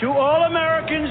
To all Americans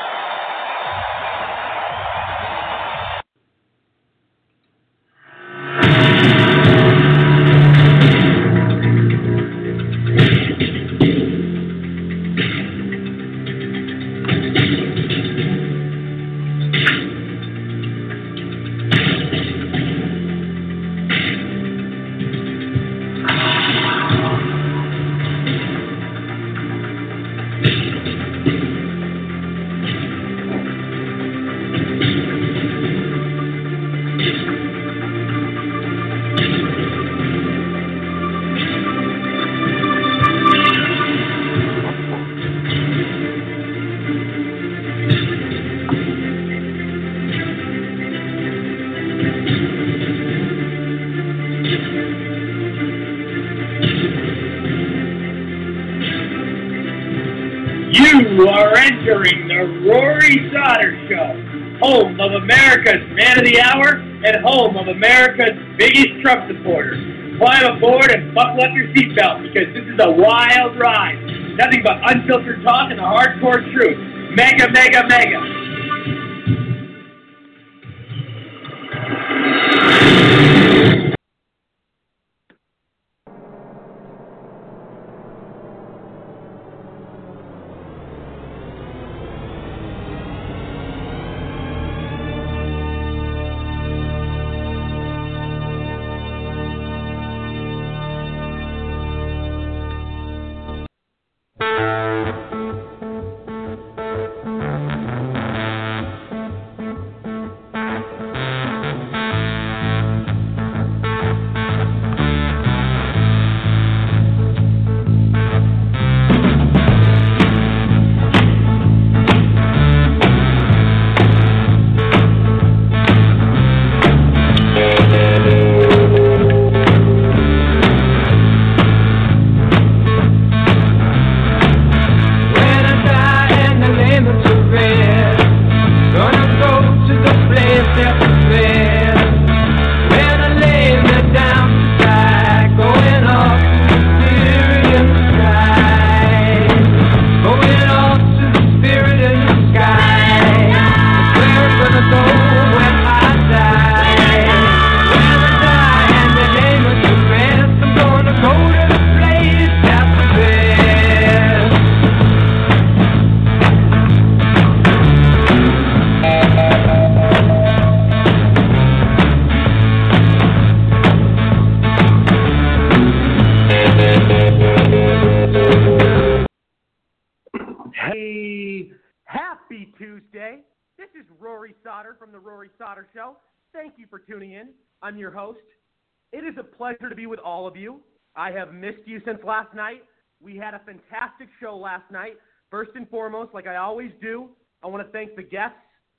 Entering the Rory Sauter Show, home of America's Man of the Hour and home of America's biggest Trump supporter. Climb aboard and buckle up your seatbelt because this is a wild ride. Nothing but unfiltered talk and the hardcore truth. Mega, mega, mega. This is Rory Sauter from The Rory Sauter Show. Thank you for tuning in. I'm your host. It is a pleasure to be with all of you. I have missed you since last night. We had a fantastic show last night. First and foremost, like I always do, I want to thank the guests.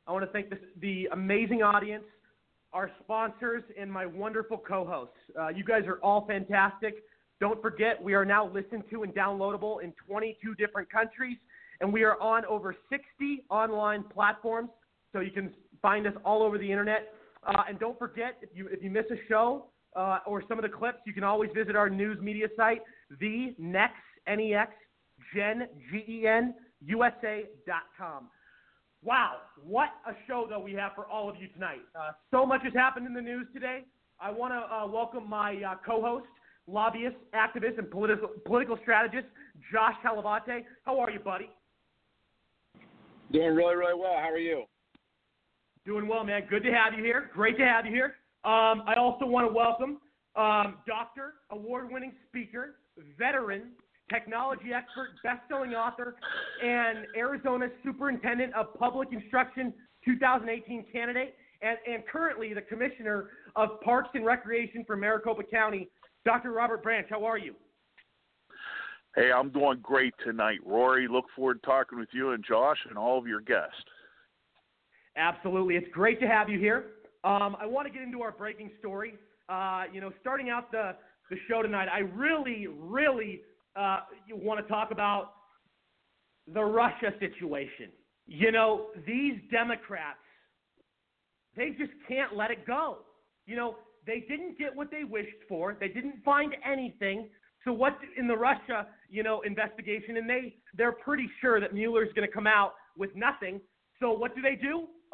I want to thank the amazing audience, our sponsors, and my wonderful co-hosts. You guys are all fantastic. Don't forget, we are now listened to and downloadable in 22 different countries, and we are on over 60 online platforms, so you can find us all over the internet. And don't forget, if you miss a show or some of the clips, you can always visit our news media site, TheNextGenUSA.com. Wow, what a show, though, we have for all of you tonight. So much has happened in the news today. I want to welcome my co-host, lobbyist, activist, and political strategist, Josh Calavate. How are you, buddy? Doing really, really well. How are you? Doing well, man. Good to have you here. Great to have you here. I also want to welcome doctor, award-winning speaker, veteran, technology expert, best-selling author, and Arizona Superintendent of Public Instruction 2018 candidate, and currently the Commissioner of Parks and Recreation for Maricopa County, Dr. Robert Branch. How are you? Hey, I'm doing great tonight, Rory. Look forward to talking with you and Josh and all of your guests. Absolutely. It's great to have you here. I want to get into our breaking story. Starting out the show tonight, I really you want to talk about the Russia situation. You know, these Democrats, they just can't let it go. You know, they didn't get what they wished for. They didn't find anything. So what's in the Russia, investigation? And they're pretty sure that Mueller's going to come out with nothing. So what do?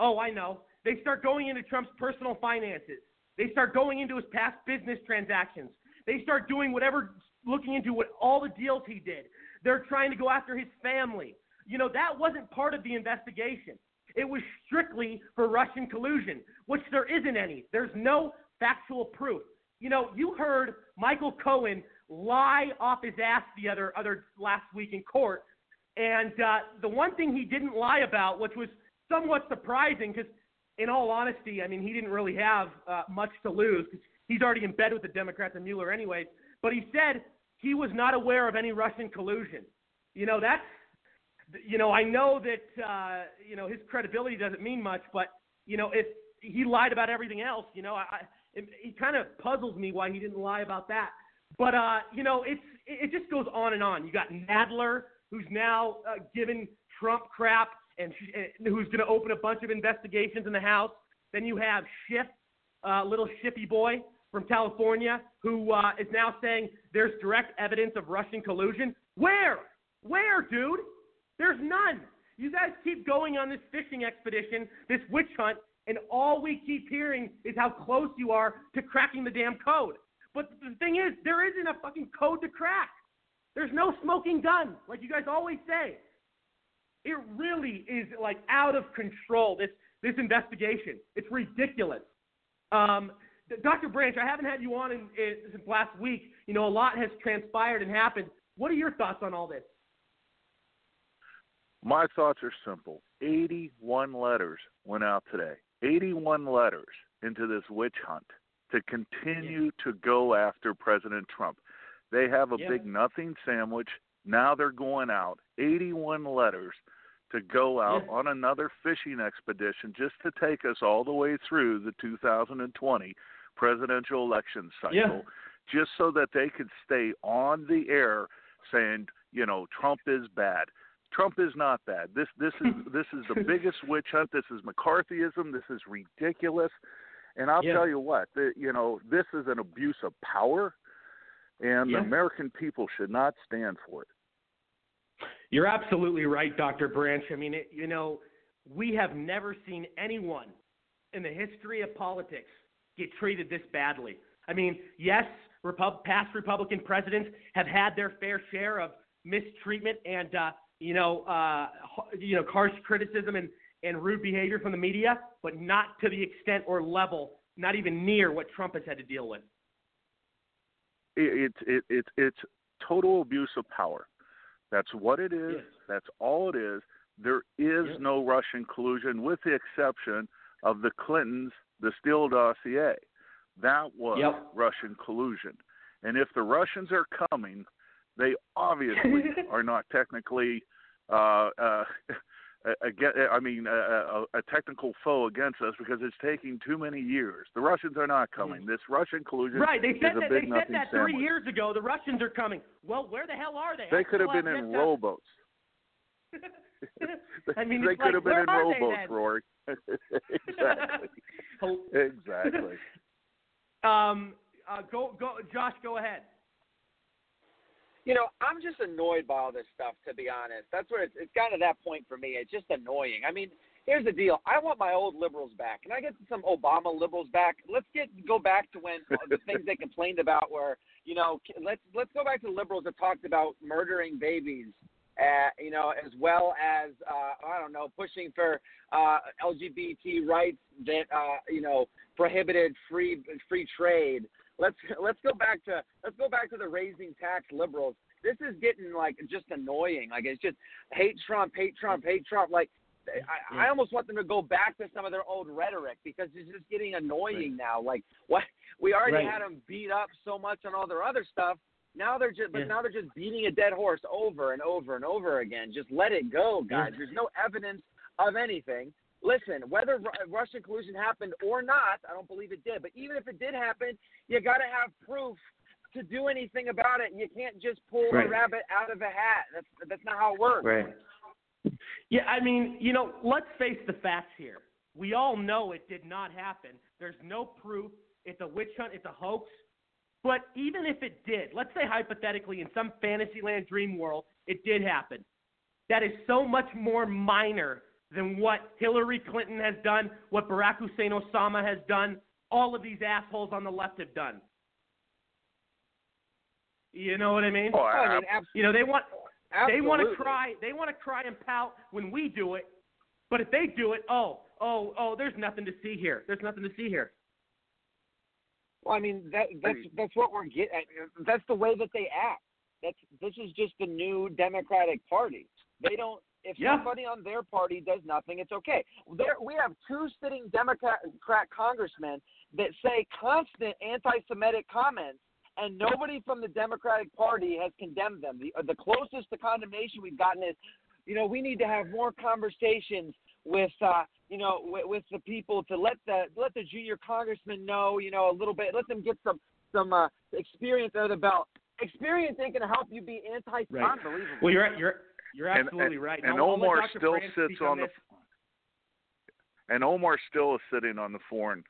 Oh, I know. They start going into Trump's personal finances. They start going into his past business transactions. They start doing whatever, looking into what all the deals he did. They're trying to go after his family. That wasn't part of the investigation. It was strictly for Russian collusion, which there isn't any. There's no factual proof. You heard Michael Cohen lie off his ass the other last week in court. And the one thing he didn't lie about, which was somewhat surprising, because in all honesty, he didn't really have much to lose, because he's already in bed with the Democrats and Mueller anyways. But he said he was not aware of any Russian collusion. I know that, his credibility doesn't mean much, but, if he lied about everything else, it kind of puzzles me why he didn't lie about that. But, it just goes on and on. You got Nadler, who's now giving Trump crap and who's going to open a bunch of investigations in the House. Then you have Schiff, little Schiffy boy from California, who is now saying there's direct evidence of Russian collusion. Where, dude? There's none. You guys keep going on this fishing expedition, this witch hunt, and all we keep hearing is how close you are to cracking the damn code. But the thing is, there isn't a fucking code to crack. There's no smoking gun, like you guys always say. It really is like out of control, this investigation. It's ridiculous. Dr. Branch, I haven't had you on since last week. A lot has transpired and happened. What are your thoughts on all this? My thoughts are simple. 81 letters went out today. 81 letters into this witch hunt to continue to go after President Trump. They have a big nothing sandwich. Now they're going out, 81 letters to go out on another fishing expedition just to take us all the way through the 2020 presidential election cycle, just so that they could stay on the air saying, Trump is bad. Trump is not bad. This is the biggest witch hunt. This is McCarthyism. This is ridiculous. And I'll tell you what, this is an abuse of power, and the American people should not stand for it. You're absolutely right, Dr. Branch. We have never seen anyone in the history of politics get treated this badly. Yes, past Republican presidents have had their fair share of mistreatment and harsh criticism and rude behavior from the media, but not to the extent or level, not even near what Trump has had to deal with. It's total abuse of power. That's what it is. Yes. That's all it is. There is no Russian collusion, with the exception of the Clintons, the Steele dossier. That was Russian collusion. And if the Russians are coming, they obviously are not technically a technical foe against us, because it's taking too many years. The Russians are not coming. This Russian collusion is a big nothing sandwich. 3 years ago. The Russians are coming. Well, where the hell are they? They could have been in rowboats. I mean, they could have been in rowboats, Rory. Exactly. Josh, go ahead. You know, I'm just annoyed by all this stuff, to be honest. That's where it's gotten to that point for me. It's just annoying. I mean, here's the deal. I want my old liberals back. Can I get some Obama liberals back? Let's go back to when the things they complained about were, you know, let's go back to the liberals that talked about murdering babies, you know, as well as, I don't know, pushing for LGBT rights that, you know, prohibited free trade. Let's go back to the raising tax liberals. This is getting like just annoying. Like it's just hate Trump. Like I almost want them to go back to some of their old rhetoric, because it's just getting annoying now. Like what we already had them beat up so much on all their other stuff. Now they're just now they're just beating a dead horse over and over and over again. Just let it go, guys. There's no evidence of anything. Listen, whether Russian collusion happened or not, I don't believe it did. But even if it did happen, you got to have proof to do anything about it. You can't just pull a rabbit out of a hat. That's not how it works. Right. Yeah, I mean, you know, let's face the facts here. We all know it did not happen. There's no proof. It's a witch hunt. It's a hoax. But even if it did, let's say hypothetically in some fantasyland dream world, it did happen. That is so much more minor than what Hillary Clinton has done, what Barack Hussein Osama has done, all of these assholes on the left have done. You know what I mean? Oh, I mean, you know, they want to cry and pout when we do it, but if they do it, there's nothing to see here. There's nothing to see here. Well, I mean, that's what we're getting. That's the way that they act. This is just the new Democratic Party. They don't. If somebody on their party does nothing, it's okay. We have two sitting Democrat congressmen that say constant anti-Semitic comments, and nobody from the Democratic Party has condemned them. The closest to condemnation we've gotten is, you know, we need to have more conversations with, you know, with the people to let the junior congressman know, you know, a little bit, let them get some experience under the belt. Experience ain't going to help you be anti-Semitic. Right. Unbelievable. Well, you're absolutely right. And Omar still sits on and Omar still is sitting on the foreign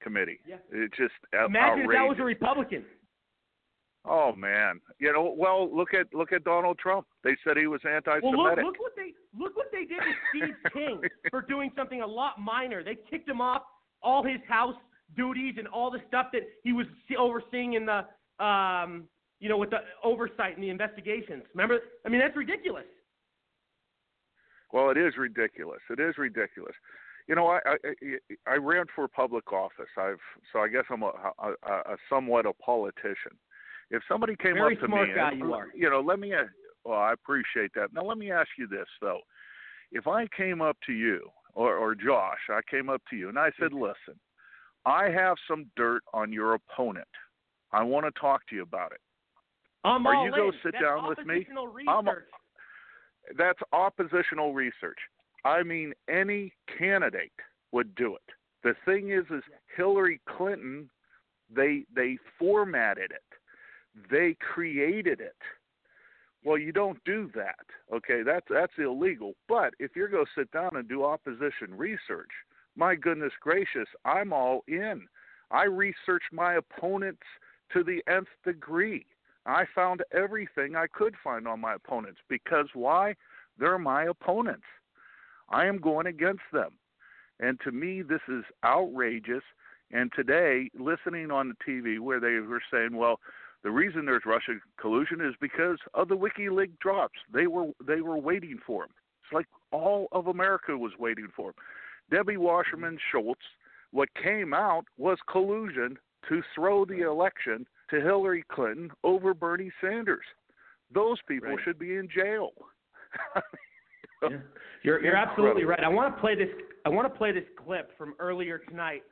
committee. Yeah. It's just imagine outrageous. If that was a Republican. Oh man, you know. Well, look at Donald Trump. They said he was anti-Semitic. Well, look what they did with Steve King for doing something a lot minor. They kicked him off all his house duties and all the stuff that he was overseeing in the you know, with the oversight and the investigations. Remember, I mean, that's ridiculous. Well, it is ridiculous. It is ridiculous. You know, I ran for public office. I guess I'm a somewhat a politician. If somebody came up to me, I appreciate that. Now, let me ask you this though: if I came up to you, or Josh, I came up to you and I said, "Listen, I have some dirt on your opponent. I want to talk to you about it." Are you go sit down with me? That's oppositional research. I mean, any candidate would do it. The thing is Hillary Clinton, they formatted it. They created it. Well, you don't do that. Okay, that's illegal. But if you're going to sit down and do opposition research, my goodness gracious, I'm all in. I researched my opponents to the nth degree. I found everything I could find on my opponents, because why? They're my opponents. I am going against them. And to me, this is outrageous. And today, listening on the TV where they were saying, well, the reason there's Russian collusion is because of the WikiLeaks drops. They were waiting for them. It's like all of America was waiting for them. Debbie Wasserman Schultz, what came out was collusion to throw the election to Hillary Clinton over Bernie Sanders. Those people should be in jail. You're absolutely right. I want to play this clip from earlier tonight.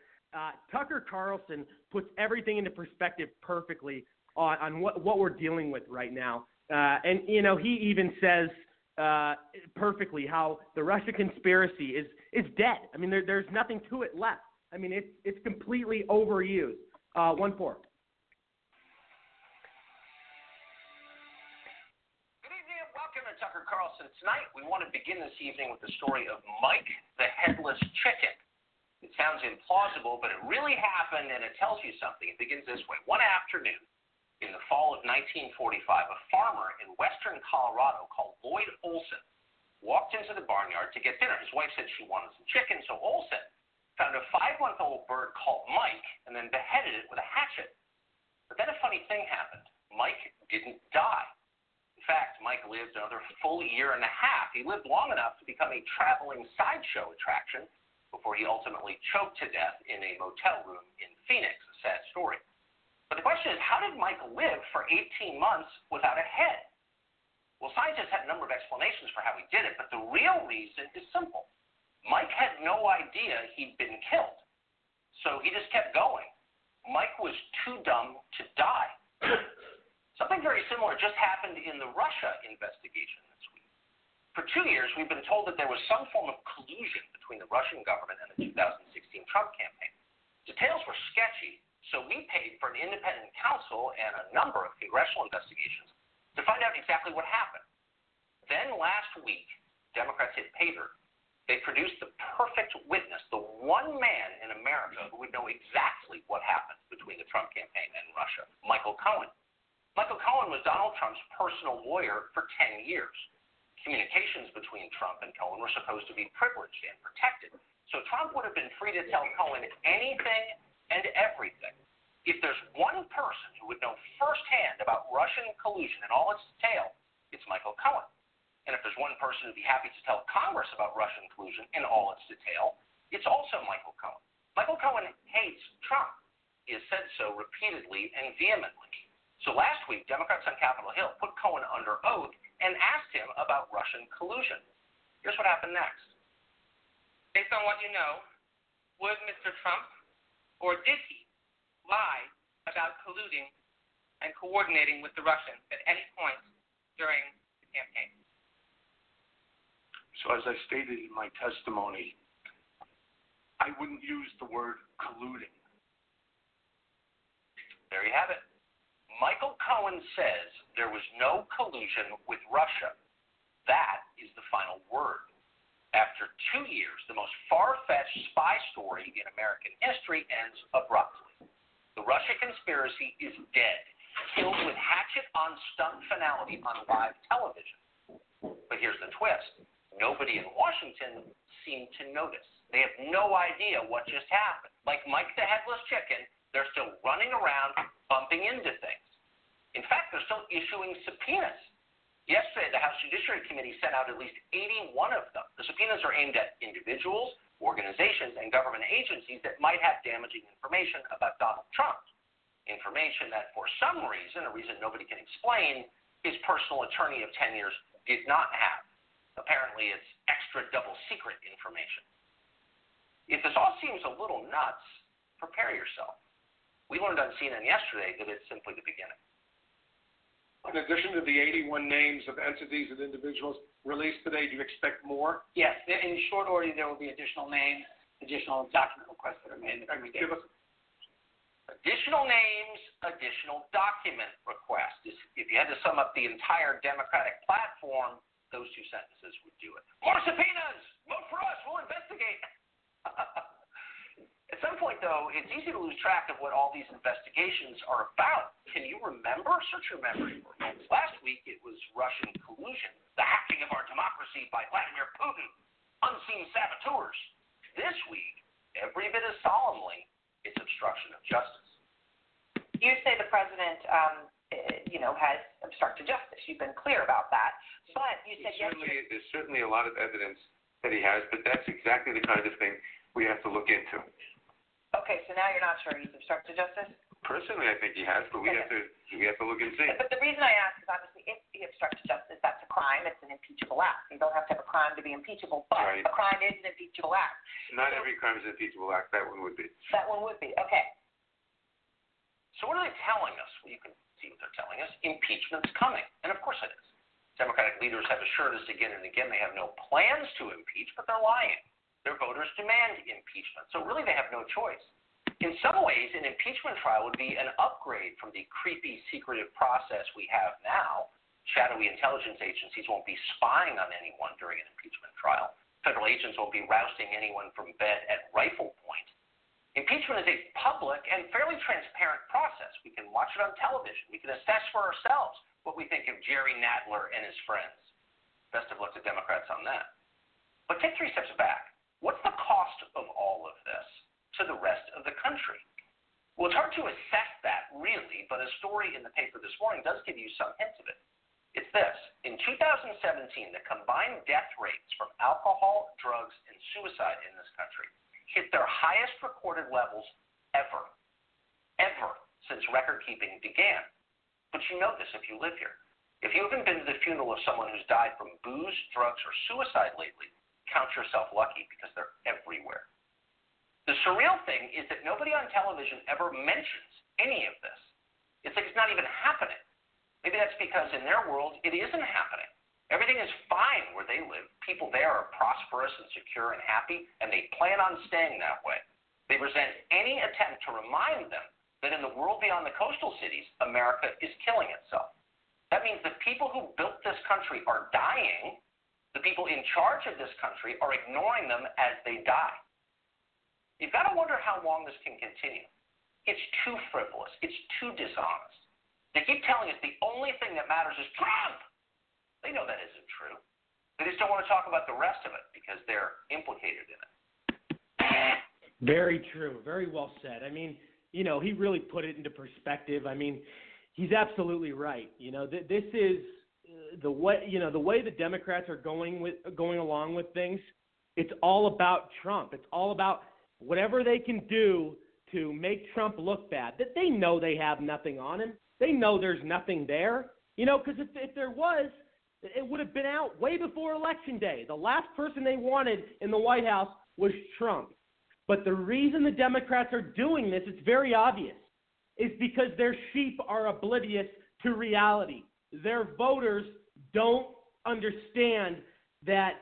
Tucker Carlson puts everything into perspective perfectly on what we're dealing with right now. And, you know, he even says perfectly how the Russia conspiracy is dead. I mean, there's nothing to it left. I mean, it's completely overused. 1-4. Tucker Carlson tonight. We want to begin this evening with the story of Mike the Headless Chicken. It sounds implausible, but it really happened, and it tells you something. It begins this way. One afternoon in the fall of 1945, a farmer in western Colorado called Lloyd Olson walked into the barnyard to get dinner. His wife said she wanted some chicken, so Olson found a 5-month-old bird called Mike and then beheaded it with a hatchet. But then a funny thing happened. Mike didn't die. In fact, Mike lived another full year and a half. He lived long enough to become a traveling sideshow attraction before he ultimately choked to death in a motel room in Phoenix. A sad story. But the question is, how did Mike live for 18 months without a head? Well, scientists had a number of explanations for how he did it, but the real reason is simple. Mike had no idea he'd been killed, so he just kept going. Mike was too dumb to die. Something very similar just happened in the Russia investigation this week. For 2 years, we've been told that there was some form of collusion between the Russian government and the 2016 Trump campaign. Details were sketchy, so we paid for an independent counsel and a number of congressional investigations to find out exactly what happened. Then last week, Democrats hit pay dirt. They produced the perfect witness, the one man in America who would know exactly what happened between the Trump campaign and Russia, Michael Cohen. Michael Cohen was Donald Trump's personal lawyer for 10 years. Communications between Trump and Cohen were supposed to be privileged and protected, so Trump would have been free to tell Cohen anything and everything. If there's one person who would know firsthand about Russian collusion in all its detail, it's Michael Cohen. And if there's one person who'd be happy to tell Congress about Russian collusion in all its detail, it's also Michael Cohen. Michael Cohen hates Trump. He has said so repeatedly and vehemently. So last week, Democrats on Capitol Hill put Cohen under oath and asked him about Russian collusion. Here's what happened next. Based on what you know, would Mr. Trump, or did he, lie about colluding and coordinating with the Russians at any point during the campaign? So as I stated in my testimony, I wouldn't use the word colluding. There you have it. Michael Cohen says there was no collusion with Russia. That is the final word. After 2 years, the most far-fetched spy story in American history ends abruptly. The Russia conspiracy is dead, killed with hatchet on stunt finality on live television. But here's the twist. Nobody in Washington seemed to notice. They have no idea what just happened. Like Mike the Headless Chicken, they're still running around, bumping into things. In fact, they're still issuing subpoenas. Yesterday, the House Judiciary Committee sent out at least 81 of them. The subpoenas are aimed at individuals, organizations, and government agencies that might have damaging information about Donald Trump. Information that, for some reason, a reason nobody can explain, his personal attorney of 10 years did not have. Apparently, it's extra double-secret information. If this all seems a little nuts, prepare yourself. We learned on CNN yesterday that it's simply the beginning. In addition to the 81 names of entities and individuals released today, do you expect more? Yes. In short order, there will be additional names, additional document requests that are made every day. Additional names, additional document requests. If you had to sum up the entire Democratic platform, those two sentences would do it. More subpoenas! Vote for us! We'll investigate! At some point, though, it's easy to lose track of what all these investigations are about. Can you remember? Search your memory. Last week, it was Russian collusion, the hacking of our democracy by Vladimir Putin, unseen saboteurs. This week, every bit as solemnly, it's obstruction of justice. You say the president, has obstructed justice. You've been clear about that. But you said yesterday. There's certainly a lot of evidence that he has, but that's exactly the kind of thing we have to look into. Okay, so now you're not sure he's obstructed justice? Personally, I think he has, but we have to look and see. But the reason I ask is obviously if he obstructed justice, that's a crime. It's an impeachable act. You don't have to have a crime to be impeachable, but right. A crime is an impeachable act. Not every crime is an impeachable act. That one would be. That one would be. Okay. So what are they telling us? Well, you can see what they're telling us. Impeachment's coming. And of course it is. Democratic leaders have assured us again and again they have no plans to impeach, but they're lying. Their voters demand impeachment. So really they have no choice. In some ways, an impeachment trial would be an upgrade from the creepy, secretive process we have now. Shadowy intelligence agencies won't be spying on anyone during an impeachment trial. Federal agents won't be rousting anyone from bed at rifle point. Impeachment is a public and fairly transparent process. We can watch it on television. We can assess for ourselves what we think of Jerry Nadler and his friends. Best of luck to Democrats on that. But take 3 steps back. What's the cost of all of this to the rest of the country? Well, it's hard to assess that, really, but a story in the paper this morning does give you some hints of it. It's this. In 2017, the combined death rates from alcohol, drugs, and suicide in this country hit their highest recorded levels ever since record-keeping began. But you know this if you live here. If you haven't been to the funeral of someone who's died from booze, drugs, or suicide lately, count yourself lucky because they're everywhere. The surreal thing is that nobody on television ever mentions any of this. It's like it's not even happening. Maybe that's because in their world, it isn't happening. Everything is fine where they live. People there are prosperous and secure and happy, and they plan on staying that way. They resent any attempt to remind them that in the world beyond the coastal cities, America is killing itself. That means the people who built this country are dying. The people in charge of this country are ignoring them as they die. You've got to wonder how long this can continue. It's too frivolous. It's too dishonest. They keep telling us the only thing that matters is Trump. They know that isn't true. They just don't want to talk about the rest of it because they're implicated in it. Very true. Very well said. I mean, you know, he really put it into perspective. I mean, he's absolutely right. You know, this is the way the Democrats are going along with things. It's all about Trump. It's all about whatever they can do to make Trump look bad, that they know they have nothing on him. They know there's nothing there, you know, because if there was, it would have been out way before Election Day. The last person they wanted in the White House was Trump. But the reason the Democrats are doing this, it's very obvious, is because their sheep are oblivious to reality. Their voters don't understand that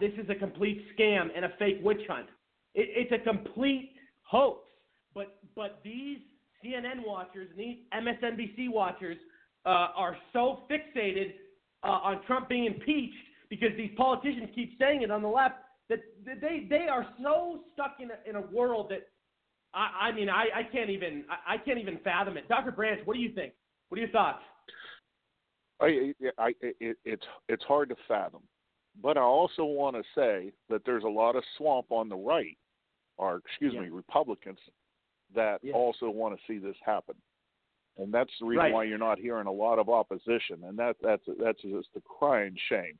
this is a complete scam and a fake witch hunt. It's a complete hoax. But these CNN watchers and these MSNBC watchers are so fixated on Trump being impeached because these politicians keep saying it on the left that they are so stuck in a world that I can't even fathom it. Dr. Branch, what do you think? What are your thoughts? It's hard to fathom, but I also want to say that there's a lot of swamp on the right, or excuse me, Republicans. That also want to see this happen, and that's the reason why you're not hearing a lot of opposition, and that's just the crying shame.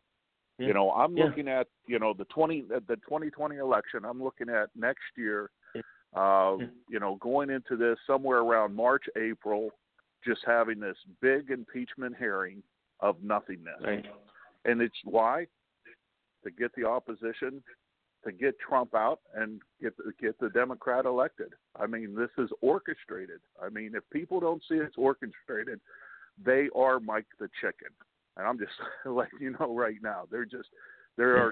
Yeah. You know, I'm looking at the 2020 election. I'm looking at next year. You know, going into this somewhere around March, April, just having this big impeachment hearing of nothingness, and it's why to get the opposition. To get Trump out and get the Democrat elected. I mean, this is orchestrated. I mean, if people don't see it's orchestrated, they are Mike the Chicken. And I'm just letting you know right now, they are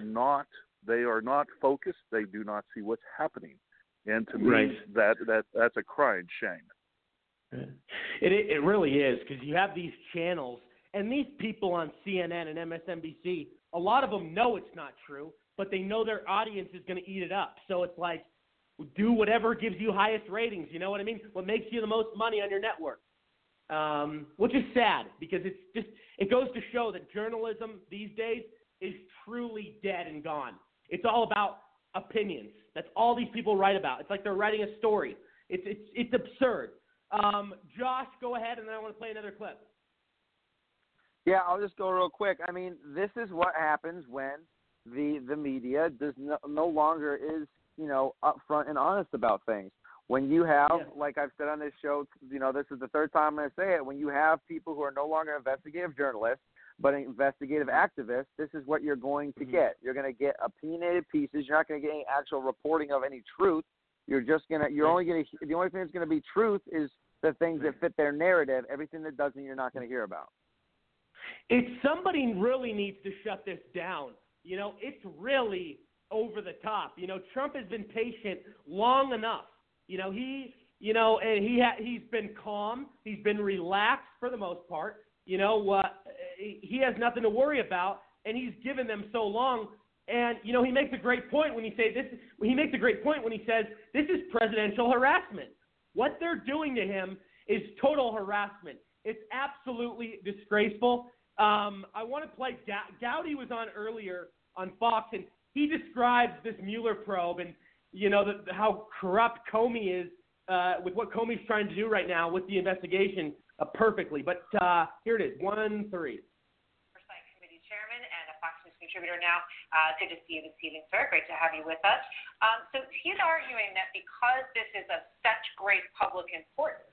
not focused. They do not see what's happening. And to me, that's a crying shame. It really is, because you have these channels and these people on CNN and MSNBC. A lot of them know it's not true, but they know their audience is going to eat it up. So it's like, do whatever gives you highest ratings. You know what I mean? What makes you the most money on your network, which is sad because it goes to show that journalism these days is truly dead and gone. It's all about opinions. That's all these people write about. It's like they're writing a story. It's absurd. Josh, go ahead, and then I want to play another clip. Yeah, I'll just go real quick. I mean, this is what happens when the media does no longer is, you know, upfront and honest about things. When you have, like I've said on this show, you know, this is the 3rd time I say it, when you have people who are no longer investigative journalists, But an investigative activist, this is what you're going to get. You're going to get opinionated pieces. You're not going to get any actual reporting of any truth. You're just going to, you're only going to, the only thing that's going to be truth is the things that fit their narrative. Everything that doesn't, you're not going to hear about. If somebody really needs to shut this down, you know, it's really over the top. You know, Trump has been patient long enough. You know, he's been calm. He's been relaxed for the most part. You know, he has nothing to worry about, and he's given them so long. And you know, he makes a great point when he says this. He makes a great point when he says this is presidential harassment. What they're doing to him is total harassment. It's absolutely disgraceful. I want to play Gowdy was on earlier on Fox, and he describes this Mueller probe and you know how corrupt Comey is with what Comey's trying to do right now with the investigation. Perfectly, but here it is, 1-3. Oversight Committee Chairman and a Fox News contributor now. Good to see you this evening, sir. Great to have you with us. So he's arguing that because this is of such great public importance,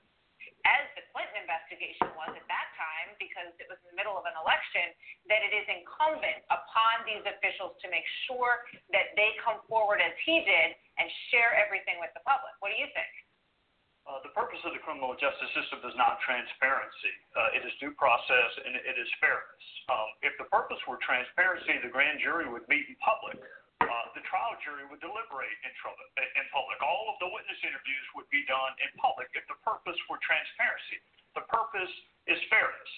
as the Clinton investigation was at that time, because it was in the middle of an election, that it is incumbent upon these officials to make sure that they come forward as he did and share everything with the public. What do you think? The purpose of the criminal justice system is not transparency. It is due process, and it is fairness. If the purpose were transparency, the grand jury would meet in public. The trial jury would deliberate in public. All of the witness interviews would be done in public if the purpose were transparency. The purpose is fairness.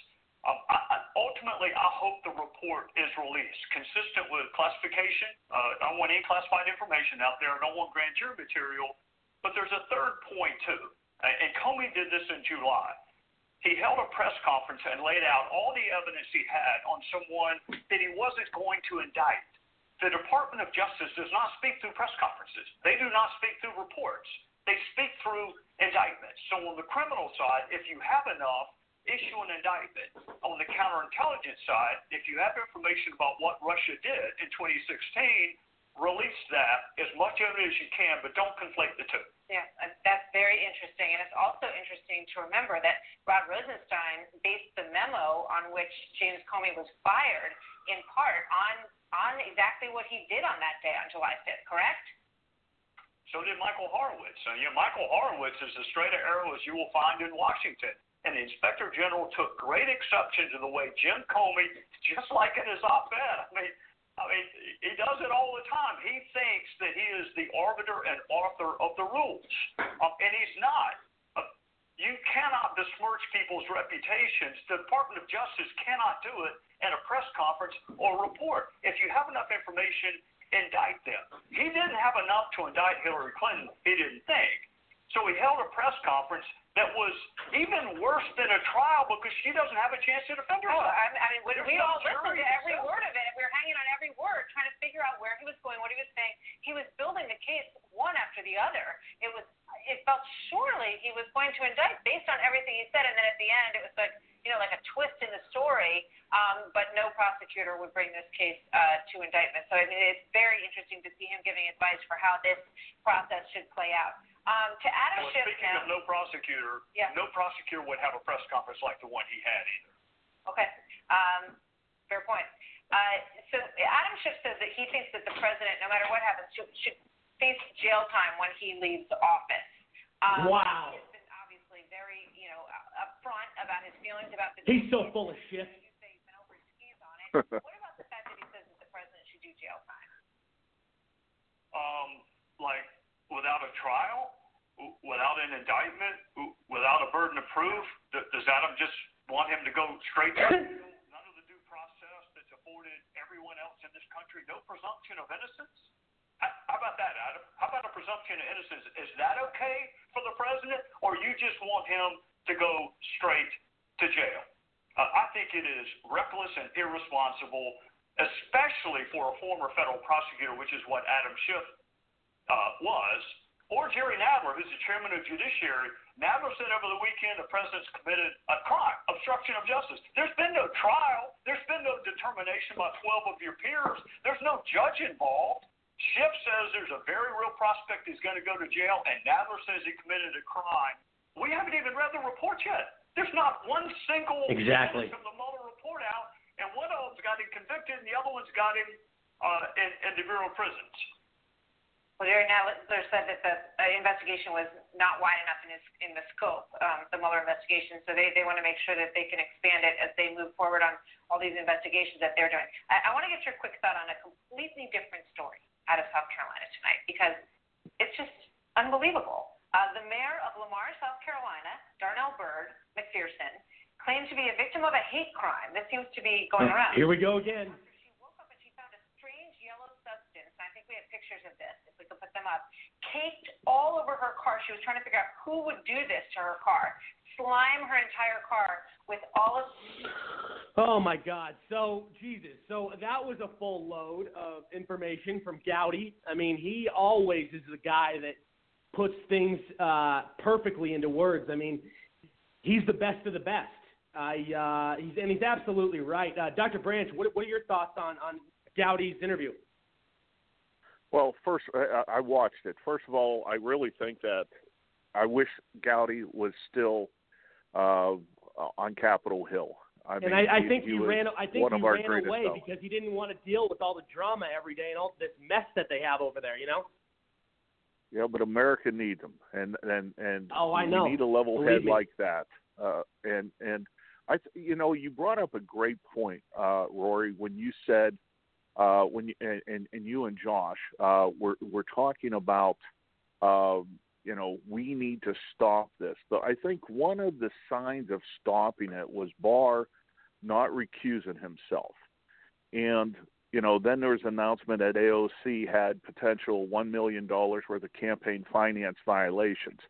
Ultimately, I hope the report is released, consistent with classification. I don't want any classified information out there. I don't want grand jury material. But there's a third point, too. And Comey did this in July. He held a press conference and laid out all the evidence he had on someone that he wasn't going to indict. The Department of Justice does not speak through press conferences. They do not speak through reports. They speak through indictments. So on the criminal side, if you have enough, issue an indictment. On the counterintelligence side, if you have information about what Russia did in 2016, release that, as much of it as you can, but don't conflate the two. Yeah, that's very interesting. And it's also interesting to remember that Rod Rosenstein based the memo on which James Comey was fired in part on exactly what he did on that day on July 5th, correct? So did Michael Horowitz. Michael Horowitz is as straight an arrow as you will find in Washington. And the Inspector General took great exception to the way Jim Comey, just like in his op-ed, I mean, he does it all the time. He thinks that he is the arbiter and author of the rules, and he's not. You cannot besmirch people's reputations. The Department of Justice cannot do it at a press conference or report. If you have enough information, indict them. He didn't have enough to indict Hillary Clinton, he didn't think. So he held a press conference that was even worse than a trial because she doesn't have a chance to defend herself. I mean, we all listened to every word of it. We were hanging on every word, trying to figure out where he was going, what he was saying. He was building the case one after the other. It felt surely he was going to indict based on everything he said, and then at the end it was like, you know, like a twist in the story, but no prosecutor would bring this case to indictment. So, I mean, it's very interesting to see him giving advice for how this process should play out. To Adam Schiff now. Speaking of no prosecutor, no prosecutor would have a press conference like the one he had either. Okay. Fair point. So Adam Schiff says that he thinks that the president, no matter what happens, should face jail time when he leaves office. Wow. He's been obviously very, upfront about his feelings about the. He's so full of shit. You say he's been over his skis on it. What about the fact that he says that the president should do jail time? Without a trial, without an indictment, without a burden of proof, does Adam just want him to go straight to jail? None of the due process that's afforded everyone else in this country, no presumption of innocence? How about that, Adam? How about a presumption of innocence? Is that okay for the president, or you just want him to go straight to jail? I think it is reckless and irresponsible, especially for a former federal prosecutor, which is what Adam Schiff was, or Jerry Nadler, who's the chairman of Judiciary. Nadler said over the weekend the president's committed a crime, obstruction of justice. There's been no trial. There's been no determination by 12 of your peers. There's no judge involved. Schiff says there's a very real prospect he's going to go to jail, and Nadler says he committed a crime. We haven't even read the report yet. There's not one single sentence of the Mueller report out, and one of them got him convicted, and the other one's got him in the Bureau of Prisons. Well, Jerry Nadler said that the investigation was not wide enough in the scope, the Mueller investigation, so they want to make sure that they can expand it as they move forward on all these investigations that they're doing. I want to get your quick thought on a completely different story out of South Carolina tonight, because it's just unbelievable. The mayor of Lamar, South Carolina, Darnell Byrd McPherson, claimed to be a victim of a hate crime. This seems to be going around. Here we go again. After she woke up and she found a strange yellow substance, and I think we have pictures of this, if we can put them up, caked all over her car. She was trying to figure out who would do this to her car, slime her entire car with all of... Oh, my God. So, Jesus. So that was a full load of information from Gowdy. I mean, he always is the guy that puts things perfectly into words. I mean, he's the best of the best. He's absolutely right. Dr. Branch, what are your thoughts on Gowdy's interview? Well, first, I watched it. First of all, I really think that I wish Gowdy was still on Capitol Hill. I think he ran away because he didn't want to deal with all the drama every day and all this mess that they have over there, you know? Yeah, but America needs them, and we need a level head like that. And you brought up a great point, Rory, when you said when you and Josh were talking about we need to stop this. But I think one of the signs of stopping it was Barr not recusing himself, and. Then there was an announcement that AOC had potential $1 million worth of campaign finance violations.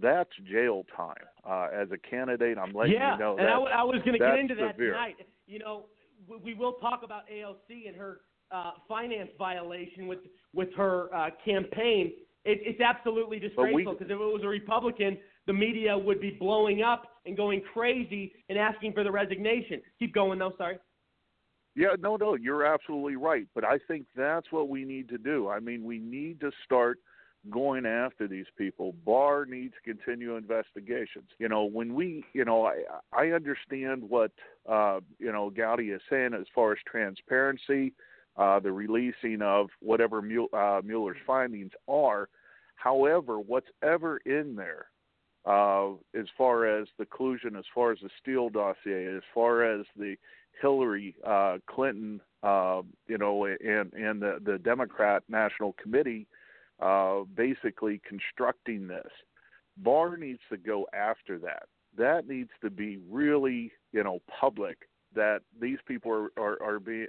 That's jail time. As a candidate, I'm letting you know that. Yeah, and I was going to get into that tonight. You know, we will talk about AOC and her finance violation with her campaign. It's absolutely disgraceful because if it was a Republican, the media would be blowing up and going crazy and asking for the resignation. Keep going, though. Sorry. Yeah, no, you're absolutely right. But I think that's what we need to do. I mean, we need to start going after these people. Barr needs to continue investigations. I understand what, Gowdy is saying as far as transparency, the releasing of whatever Mueller's findings are. However, whatever in there, as far as the collusion, as far as the Steele dossier, as far as the Hillary Clinton, and the Democrat National Committee basically constructing this. Barr needs to go after that. That needs to be really, public, that these people are being,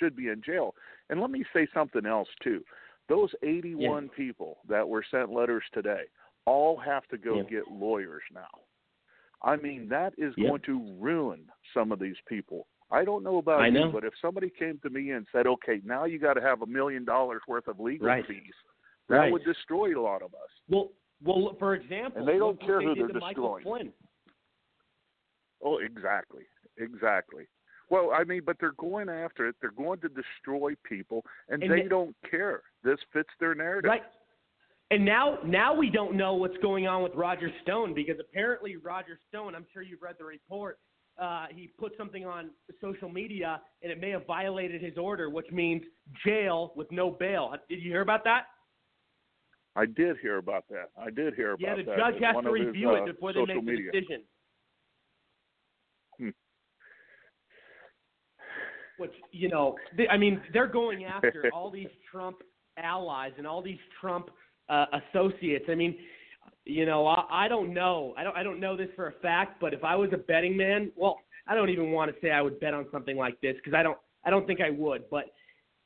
should be in jail. And let me say something else, too. Those 81 people that were sent letters today all have to go get lawyers now. I mean, that is going to ruin some of these people. I don't know about you, but if somebody came to me and said, okay, now you got to have $1 million worth of legal fees, that would destroy a lot of us. Well, for example, and they don't care who they're destroying. Flynn. Oh, exactly. Well, I mean, but they're going after it. They're going to destroy people, and they don't care. This fits their narrative. Right. And now we don't know what's going on with Roger Stone, because apparently Roger Stone, I'm sure you've read the report, he put something on social media, and it may have violated his order, which means jail with no bail. Did you hear about that? I did hear about that. Yeah, the judge has to review it before they make the decision. Which, they're going after all these Trump allies and all these Trump associates. I mean, I don't know. I don't know this for a fact, but if I was a betting man, well, I don't even want to say I would bet on something like this because I don't think I would. But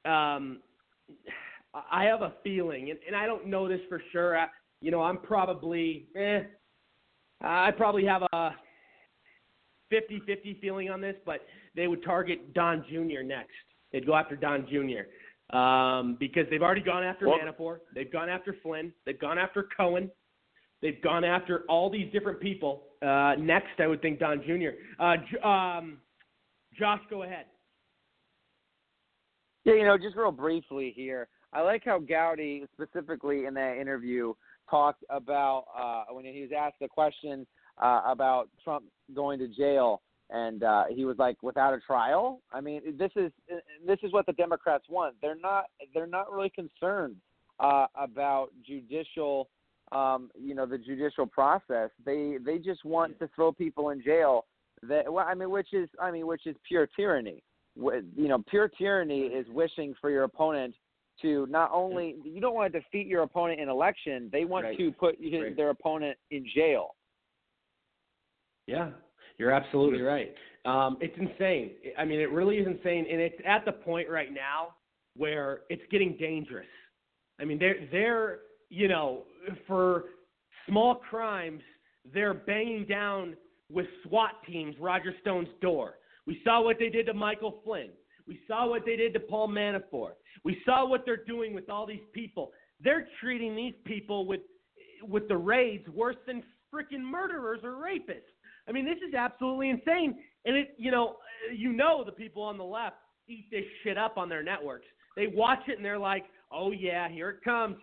I have a feeling, and I don't know this for sure. I'm probably, I probably have a 50-50 feeling on this, but they would target Don Jr. next. They'd go after Don Jr. Because they've already gone after Manafort, they've gone after Flynn, they've gone after Cohen, they've gone after all these different people. Next, I would think Don Jr. Josh, go ahead. Yeah, just real briefly here. I like how Gowdy specifically in that interview talked about when he was asked the question about Trump going to jail. And he was like, without a trial? I mean, this is what the Democrats want. They're not really concerned about judicial, the judicial process. They just want to throw people in jail. Which is pure tyranny. Pure tyranny is wishing for your opponent to not only, you don't want to defeat your opponent in election. They want to put their opponent in jail. Yeah. You're absolutely right. It's insane. I mean, it really is insane, and it's at the point right now where it's getting dangerous. I mean, they're for small crimes, they're banging down with SWAT teams Roger Stone's door. We saw what they did to Michael Flynn. We saw what they did to Paul Manafort. We saw what they're doing with all these people. They're treating these people with the raids worse than freaking murderers or rapists. I mean, this is absolutely insane. And it, the people on the left eat this shit up on their networks. They watch it and they're like, oh yeah, here it comes.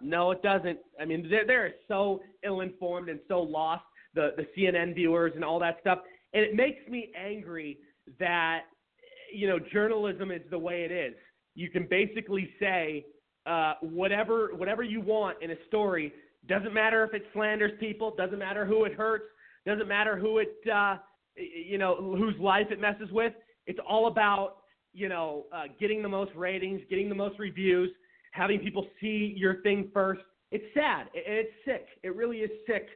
No, it doesn't. I mean, they're so ill-informed and so lost, the CNN viewers and all that stuff. And it makes me angry that, journalism is the way it is. You can basically say whatever you want in a story. Doesn't matter if it slanders people, doesn't matter who it hurts, doesn't matter who it, whose life it messes with. It's all about, getting the most ratings, getting the most reviews, having people see your thing first. It's sad. It's sick. It really is sick.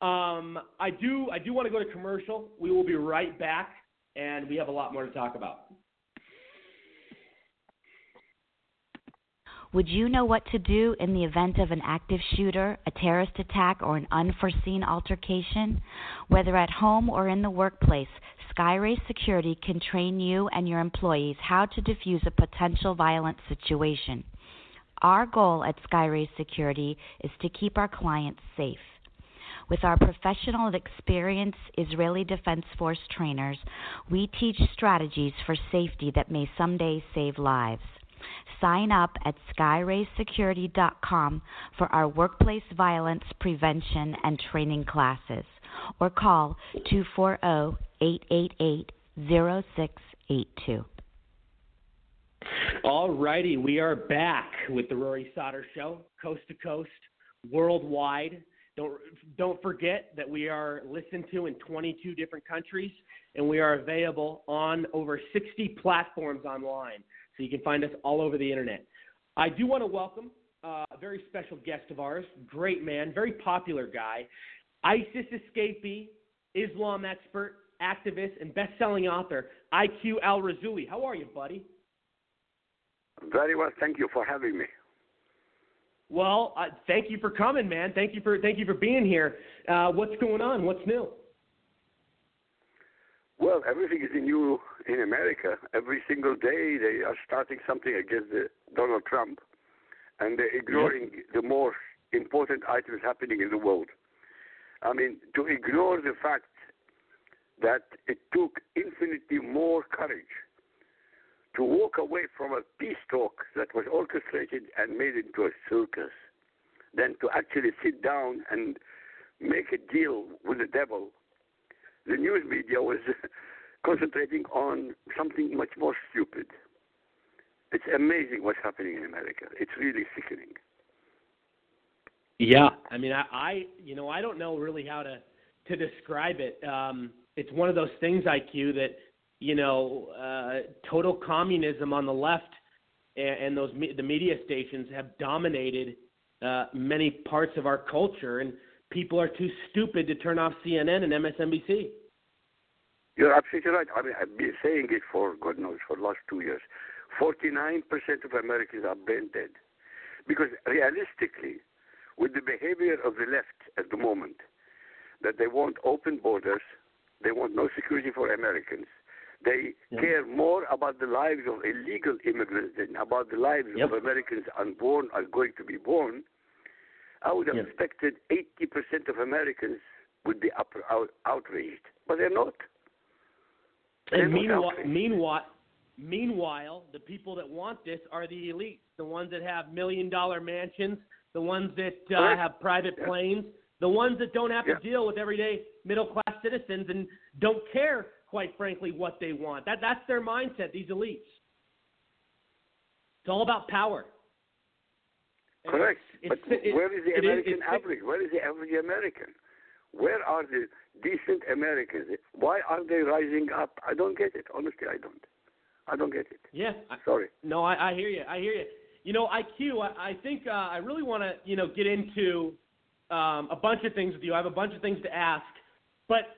I do want to go to commercial. We will be right back, and we have a lot more to talk about. Would you know what to do in the event of an active shooter, a terrorist attack, or an unforeseen altercation? Whether at home or in the workplace, SkyRays Security can train you and your employees how to defuse a potential violent situation. Our goal at SkyRays Security is to keep our clients safe. With our professional and experienced Israeli Defense Force trainers, we teach strategies for safety that may someday save lives. Sign up at SkyRaysSecurity.com for our workplace violence prevention and training classes, or call 240-888-0682. All righty, we are back with the Rory Sauter Show, coast to coast, worldwide. Don't forget that we are listened to in 22 different countries, and we are available on over 60 platforms online. So you can find us all over the internet. I do want to welcome a very special guest of ours, great man, very popular guy, ISIS escapee, Islam expert, activist, and best-selling author, I.Q. al Rassooli. How are you, buddy? Very well. Thank you for having me. Well, thank you for coming, man. Thank you for being here. What's going on? What's new? Well, everything is new in America. Every single day they are starting something against Donald Trump, and they're ignoring the more important items happening in the world. I mean, to ignore the fact that it took infinitely more courage to walk away from a peace talk that was orchestrated and made into a circus than to actually sit down and make a deal with the devil. The news media was concentrating on something much more stupid. It's amazing what's happening in America. It's really sickening. Yeah, I mean, I don't know really how to describe it. It's one of those things, IQ, that total communism on the left and the media stations have dominated many parts of our culture, and people are too stupid to turn off CNN and MSNBC. You're absolutely right. I mean, I've been saying it for, God knows, for the last 2 years. 49% of Americans are brain dead. Because realistically, with the behavior of the left at the moment, that they want open borders, they want no security for Americans, they care more about the lives of illegal immigrants than about the lives of Americans unborn or going to be born, I would have expected 80% of Americans would be outraged, but they're not. And meanwhile, the people that want this are the elites, the ones that have million-dollar mansions, the ones that have private planes, the ones that don't have to deal with everyday middle-class citizens and don't care, quite frankly, what they want. That's their mindset, these elites. It's all about power. And correct. But where is the American average? Where is the average American? Where are the decent Americans? Why are they rising up? I don't get it. Honestly, I don't. I don't get it. Yeah. Sorry. No, I hear you. I hear you. You know, IQ, I think I really want to, you know, get into a bunch of things with you. I have a bunch of things to ask. But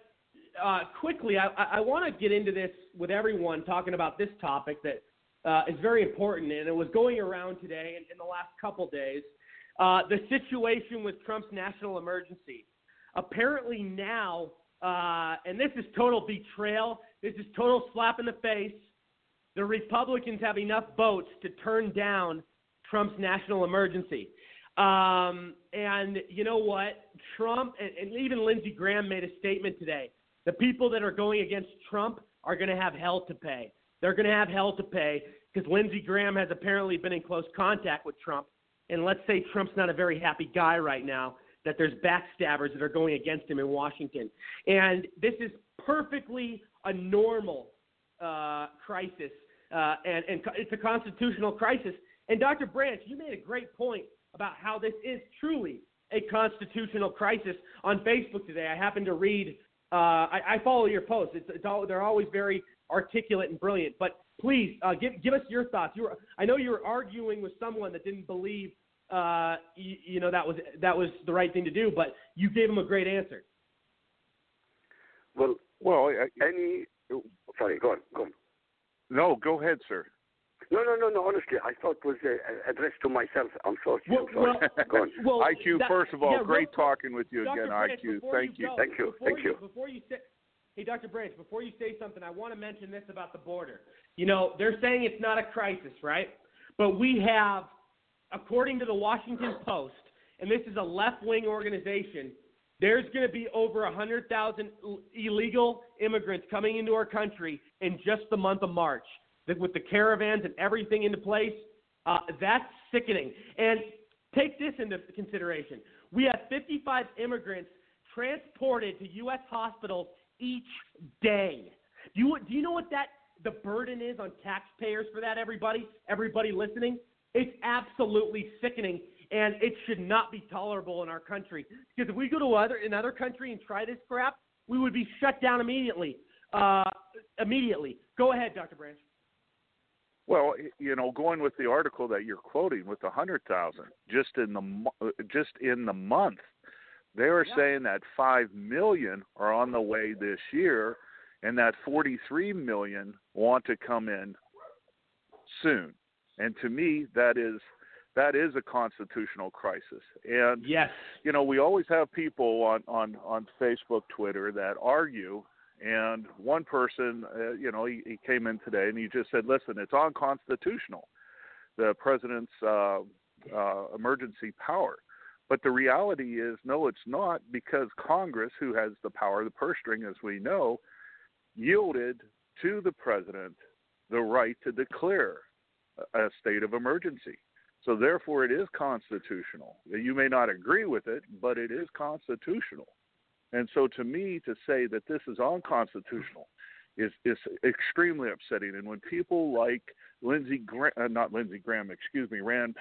quickly, I want to get into this with everyone talking about this topic that is very important. And it was going around today in the last couple days, the situation with Trump's national emergency. Apparently now, and this is total betrayal, this is total slap in the face, the Republicans have enough votes to turn down Trump's national emergency. And you know what? Trump and even Lindsey Graham made a statement today. The people that are going against Trump are going to have hell to pay. They're going to have hell to pay because Lindsey Graham has apparently been in close contact with Trump. And let's say Trump's not a very happy guy right now, that there's backstabbers that are going against him in Washington. And this is perfectly a normal crisis. And it's a constitutional crisis. And Dr. Branch, you made a great point about how this is truly a constitutional crisis on Facebook today. I happened to read, I follow your posts. It's all, they're always very articulate and brilliant. But please, give us your thoughts. I know you were arguing with someone that didn't believe, you know, that was the right thing to do, but you gave him a great answer. Sorry, go on. No, go ahead, sir. No. Honestly, I thought it was addressed to myself. I'm sorry. Go on. IQ, first of all, great talking with you Dr. again, Branch, IQ. Thank you. Hey, Dr. Branch, before you say something, I want to mention this about the border. You know, they're saying it's not a crisis, right? But we have, according to the Washington Post, and this is a left-wing organization, there's going to be over 100,000 illegal immigrants coming into our country in just the month of March. With the caravans and everything into place, that's sickening. And take this into consideration. We have 55 immigrants transported to U.S. hospitals each day. Do you know what the burden is on taxpayers for that, everybody listening? It's absolutely sickening. And it should not be tolerable in our country. Because if we go to another country and try this crap, we would be shut down immediately. Go ahead, Dr. Branch. Well, you know, going with the article that you're quoting with 100,000, just in the month, they are saying that 5 million are on the way this year and that 43 million want to come in soon. And to me, that is a constitutional crisis. And, yes, you know, we always have people on Facebook, Twitter that argue. And one person, you know, he came in today and he just said, listen, it's unconstitutional, the president's emergency power. But the reality is, no, it's not, because Congress, who has the power, the purse string, as we know, yielded to the president the right to declare a state of emergency. So therefore, it is constitutional. You may not agree with it, but it is constitutional. And so to me, to say that this is unconstitutional is extremely upsetting. And when people like Rand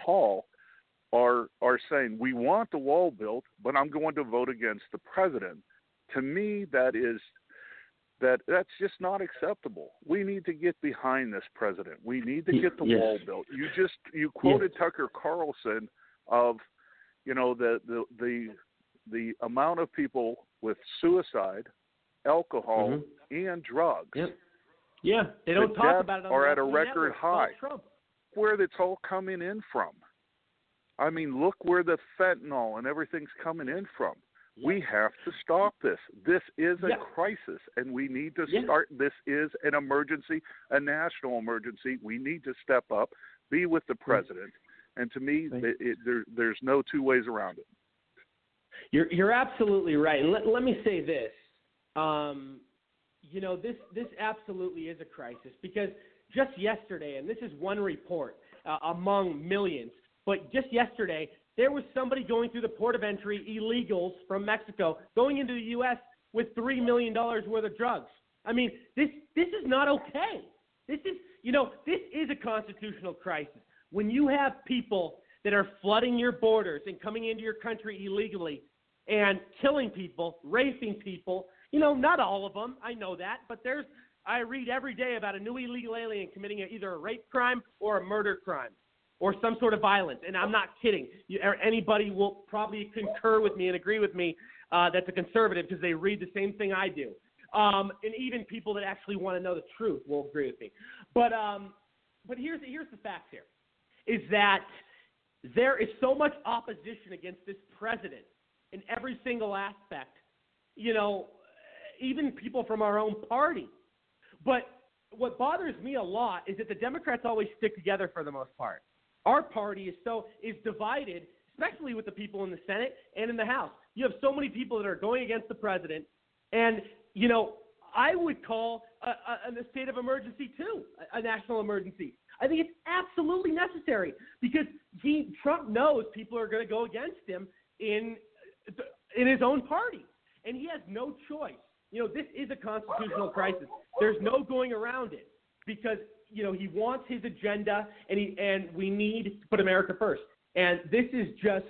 Paul are saying, we want the wall built, but I'm going to vote against the president, to me, that's just not acceptable. We need to get behind this president. We need to get the wall built. You quoted Tucker Carlson of, you know, the amount of people with suicide, alcohol, and drugs. Yep. Yeah, they don't talk about it. Are at a record high. Where it's all coming in from. I mean, look where the fentanyl and everything's coming in from. Yep. We have to stop this. This is a crisis, and we need to start. This is an emergency, a national emergency. We need to step up, be with the president. And to me, there's no two ways around it. You're absolutely right. And let me say this. You know, this absolutely is a crisis, because just yesterday, and this is one report among millions, but just yesterday there was somebody going through the port of entry, illegals from Mexico, going into the U.S. with $3 million worth of drugs. I mean, this is not okay. This is a constitutional crisis. When you have people that are flooding your borders and coming into your country illegally and killing people, raping people, not all of them, I know that, but I read every day about a new illegal alien committing either a rape crime or a murder crime or some sort of violence, and I'm not kidding. Anybody will probably concur with me and agree with me that's a conservative because they read the same thing I do. And even people that actually want to know the truth will agree with me. But here's the fact here, is that there is so much opposition against this president in every single aspect, even people from our own party. But what bothers me a lot is that the Democrats always stick together for the most part. Our party is divided, especially with the people in the Senate and in the House. You have so many people that are going against the president, and I would call a state of emergency, too, a national emergency. I think it's absolutely necessary because Trump knows people are going to go against him in his own party, and he has no choice. This is a constitutional crisis. There's no going around it because, he wants his agenda, and we need to put America first. And this is just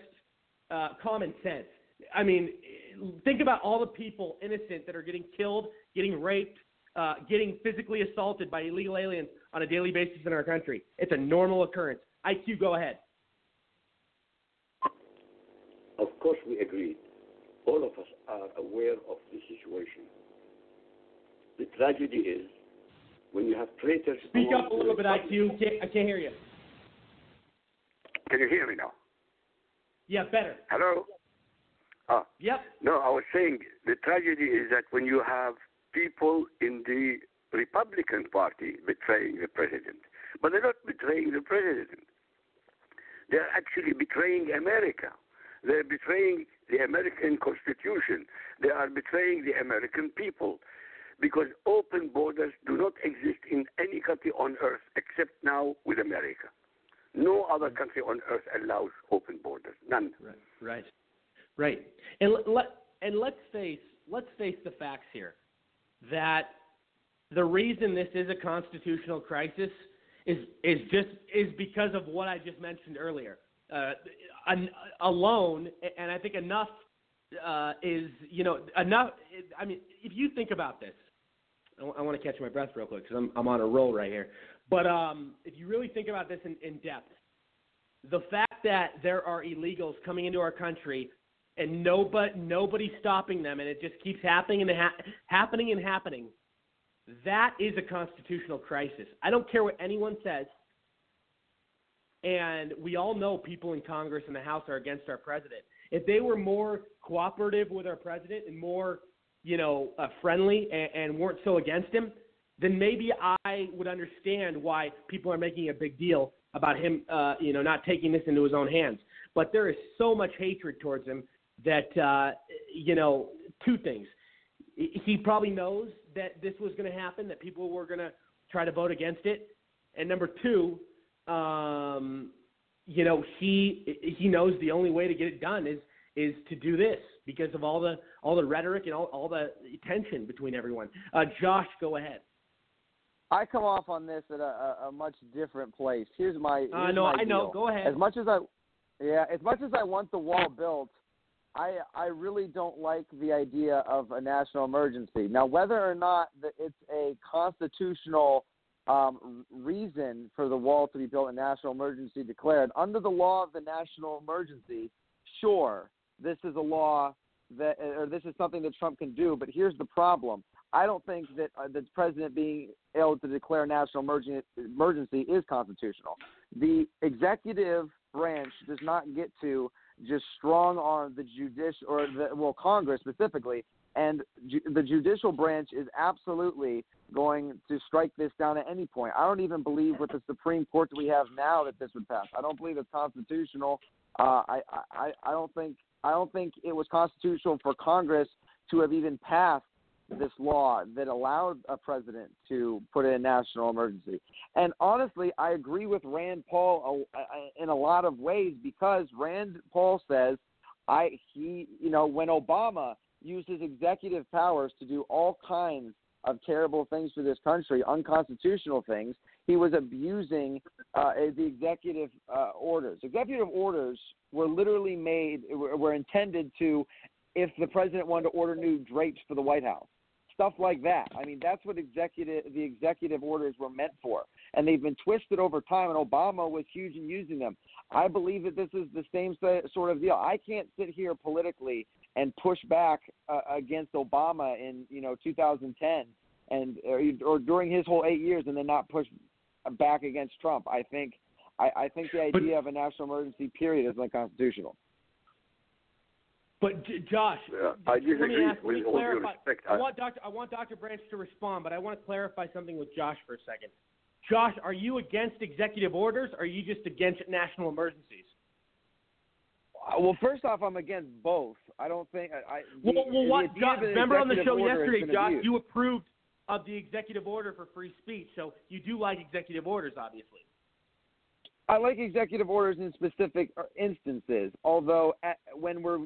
common sense. I mean, think about all the people innocent that are getting killed, getting raped, getting physically assaulted by illegal aliens on a daily basis in our country. It's a normal occurrence. IQ, go ahead. Of course we agree. All of us are aware of the situation. The tragedy is when you have traitors... Speak up a little bit, IQ. I can't hear you. Can you hear me now? Yeah, better. Hello? Yep. No, I was saying the tragedy is that when you have people in the Republican Party betraying the president, but they're not betraying the president. They're actually betraying America. They're betraying the American Constitution. They are betraying the American people because open borders do not exist in any country on earth except now with America. No other country on earth allows open borders. None. Right. And let's face the facts here that the reason this is a constitutional crisis is because of what I just mentioned earlier. Alone, and I think enough enough. I mean, if you think about this, I want to catch my breath real quick because I'm on a roll right here. But if you really think about this in depth, the fact that there are illegals coming into our country and nobody's stopping them, and it just keeps happening. That is a constitutional crisis. I don't care what anyone says. And we all know people in Congress and the House are against our president. If they were more cooperative with our president and more, friendly and weren't so against him, then maybe I would understand why people are making a big deal about him, not taking this into his own hands. But there is so much hatred towards him that, two things. He probably knows that this was going to happen, that people were going to try to vote against it. And number two, he knows the only way to get it done is to do this because of all the rhetoric and all the tension between everyone. Josh, go ahead. I come off on this at a much different place. Here's my deal. I know. Go ahead. As much as I want the wall built, I really don't like the idea of a national emergency. Now, whether or not it's a constitutional reason for the wall to be built, a national emergency declared under the law of the national emergency. Sure, this is a law this is something that Trump can do. But here's the problem: I don't think that the president being able to declare national emergency is constitutional. The executive branch does not get to just strong arm the judicial or Congress specifically. And the judicial branch is absolutely going to strike this down at any point. I don't even believe with the Supreme Court that we have now that this would pass. I don't believe it's constitutional. I don't think it was constitutional for Congress to have even passed this law that allowed a president to put in a national emergency. And honestly, I agree with Rand Paul in a lot of ways because Rand Paul says when Obama used his executive powers to do all kinds of terrible things for this country, unconstitutional things. He was abusing the executive orders. Executive orders were literally made, were intended to, if the president wanted to order new drapes for the White House, stuff like that. I mean, that's what the executive orders were meant for. And they've been twisted over time, and Obama was huge in using them. I believe that this is the same sort of deal. I can't sit here politically and push back against Obama in 2010 and or during his whole 8 years, and then not push back against Trump. I think the idea of a national emergency period is unconstitutional. But Josh, I disagree. With all due respect, I want Dr. Branch to respond, but I want to clarify something with Josh for a second. Josh, are you against executive orders, or are you just against national emergencies? Well, first off, I'm against both. I don't think Josh, remember on the show yesterday, Josh, you approved of the executive order for free speech, so you do like executive orders, obviously. I like executive orders in specific instances, although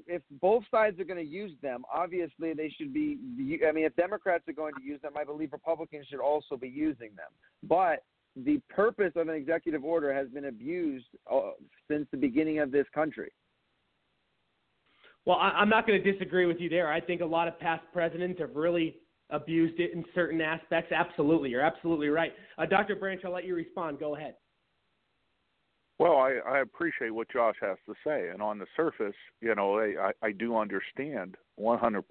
if both sides are going to use them, obviously they should be – I mean, if Democrats are going to use them, I believe Republicans should also be using them. But the purpose of an executive order has been abused since the beginning of this country. Well, I'm not going to disagree with you there. I think a lot of past presidents have really abused it in certain aspects. Absolutely. You're absolutely right. Dr. Branch, I'll let you respond. Go ahead. Well, I appreciate what Josh has to say, and on the surface, I do understand 100%.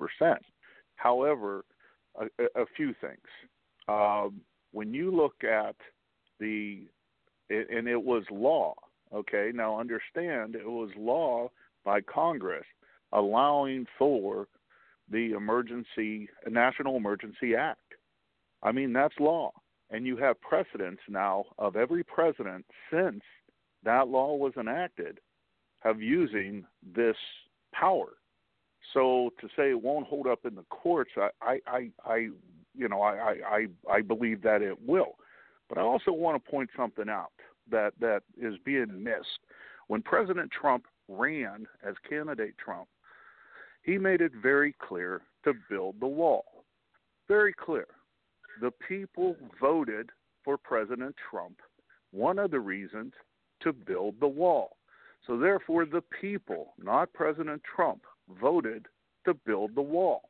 However, a few things. When you look at and it was law, okay? Now understand, it was law by Congress allowing for the National Emergency Act. I mean, that's law, and you have precedents now of every president since that law was enacted of using this power. So to say it won't hold up in the courts, I believe that it will. But I also want to point something out that is being missed. When President Trump ran as candidate Trump, he made it very clear to build the wall. Very clear. The people voted for President Trump. One of the reasons, to build the wall. So therefore, the people, not President Trump, voted to build the wall.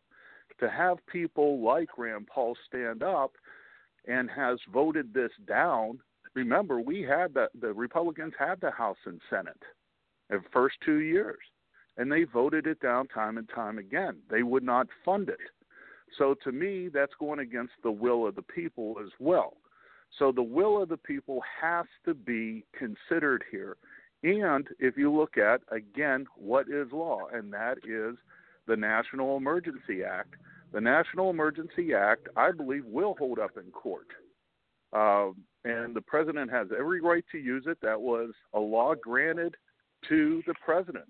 To have people like Rand Paul stand up and has voted this down, remember, we had the Republicans had the House and Senate in the first 2 years, and they voted it down time and time again. They would not fund it. So to me, that's going against the will of the people as well. So the will of the people has to be considered here. And if you look at, again, what is law, and that is the National Emergency Act. The National Emergency Act, I believe, will hold up in court. And the president has every right to use it. That was a law granted to the president.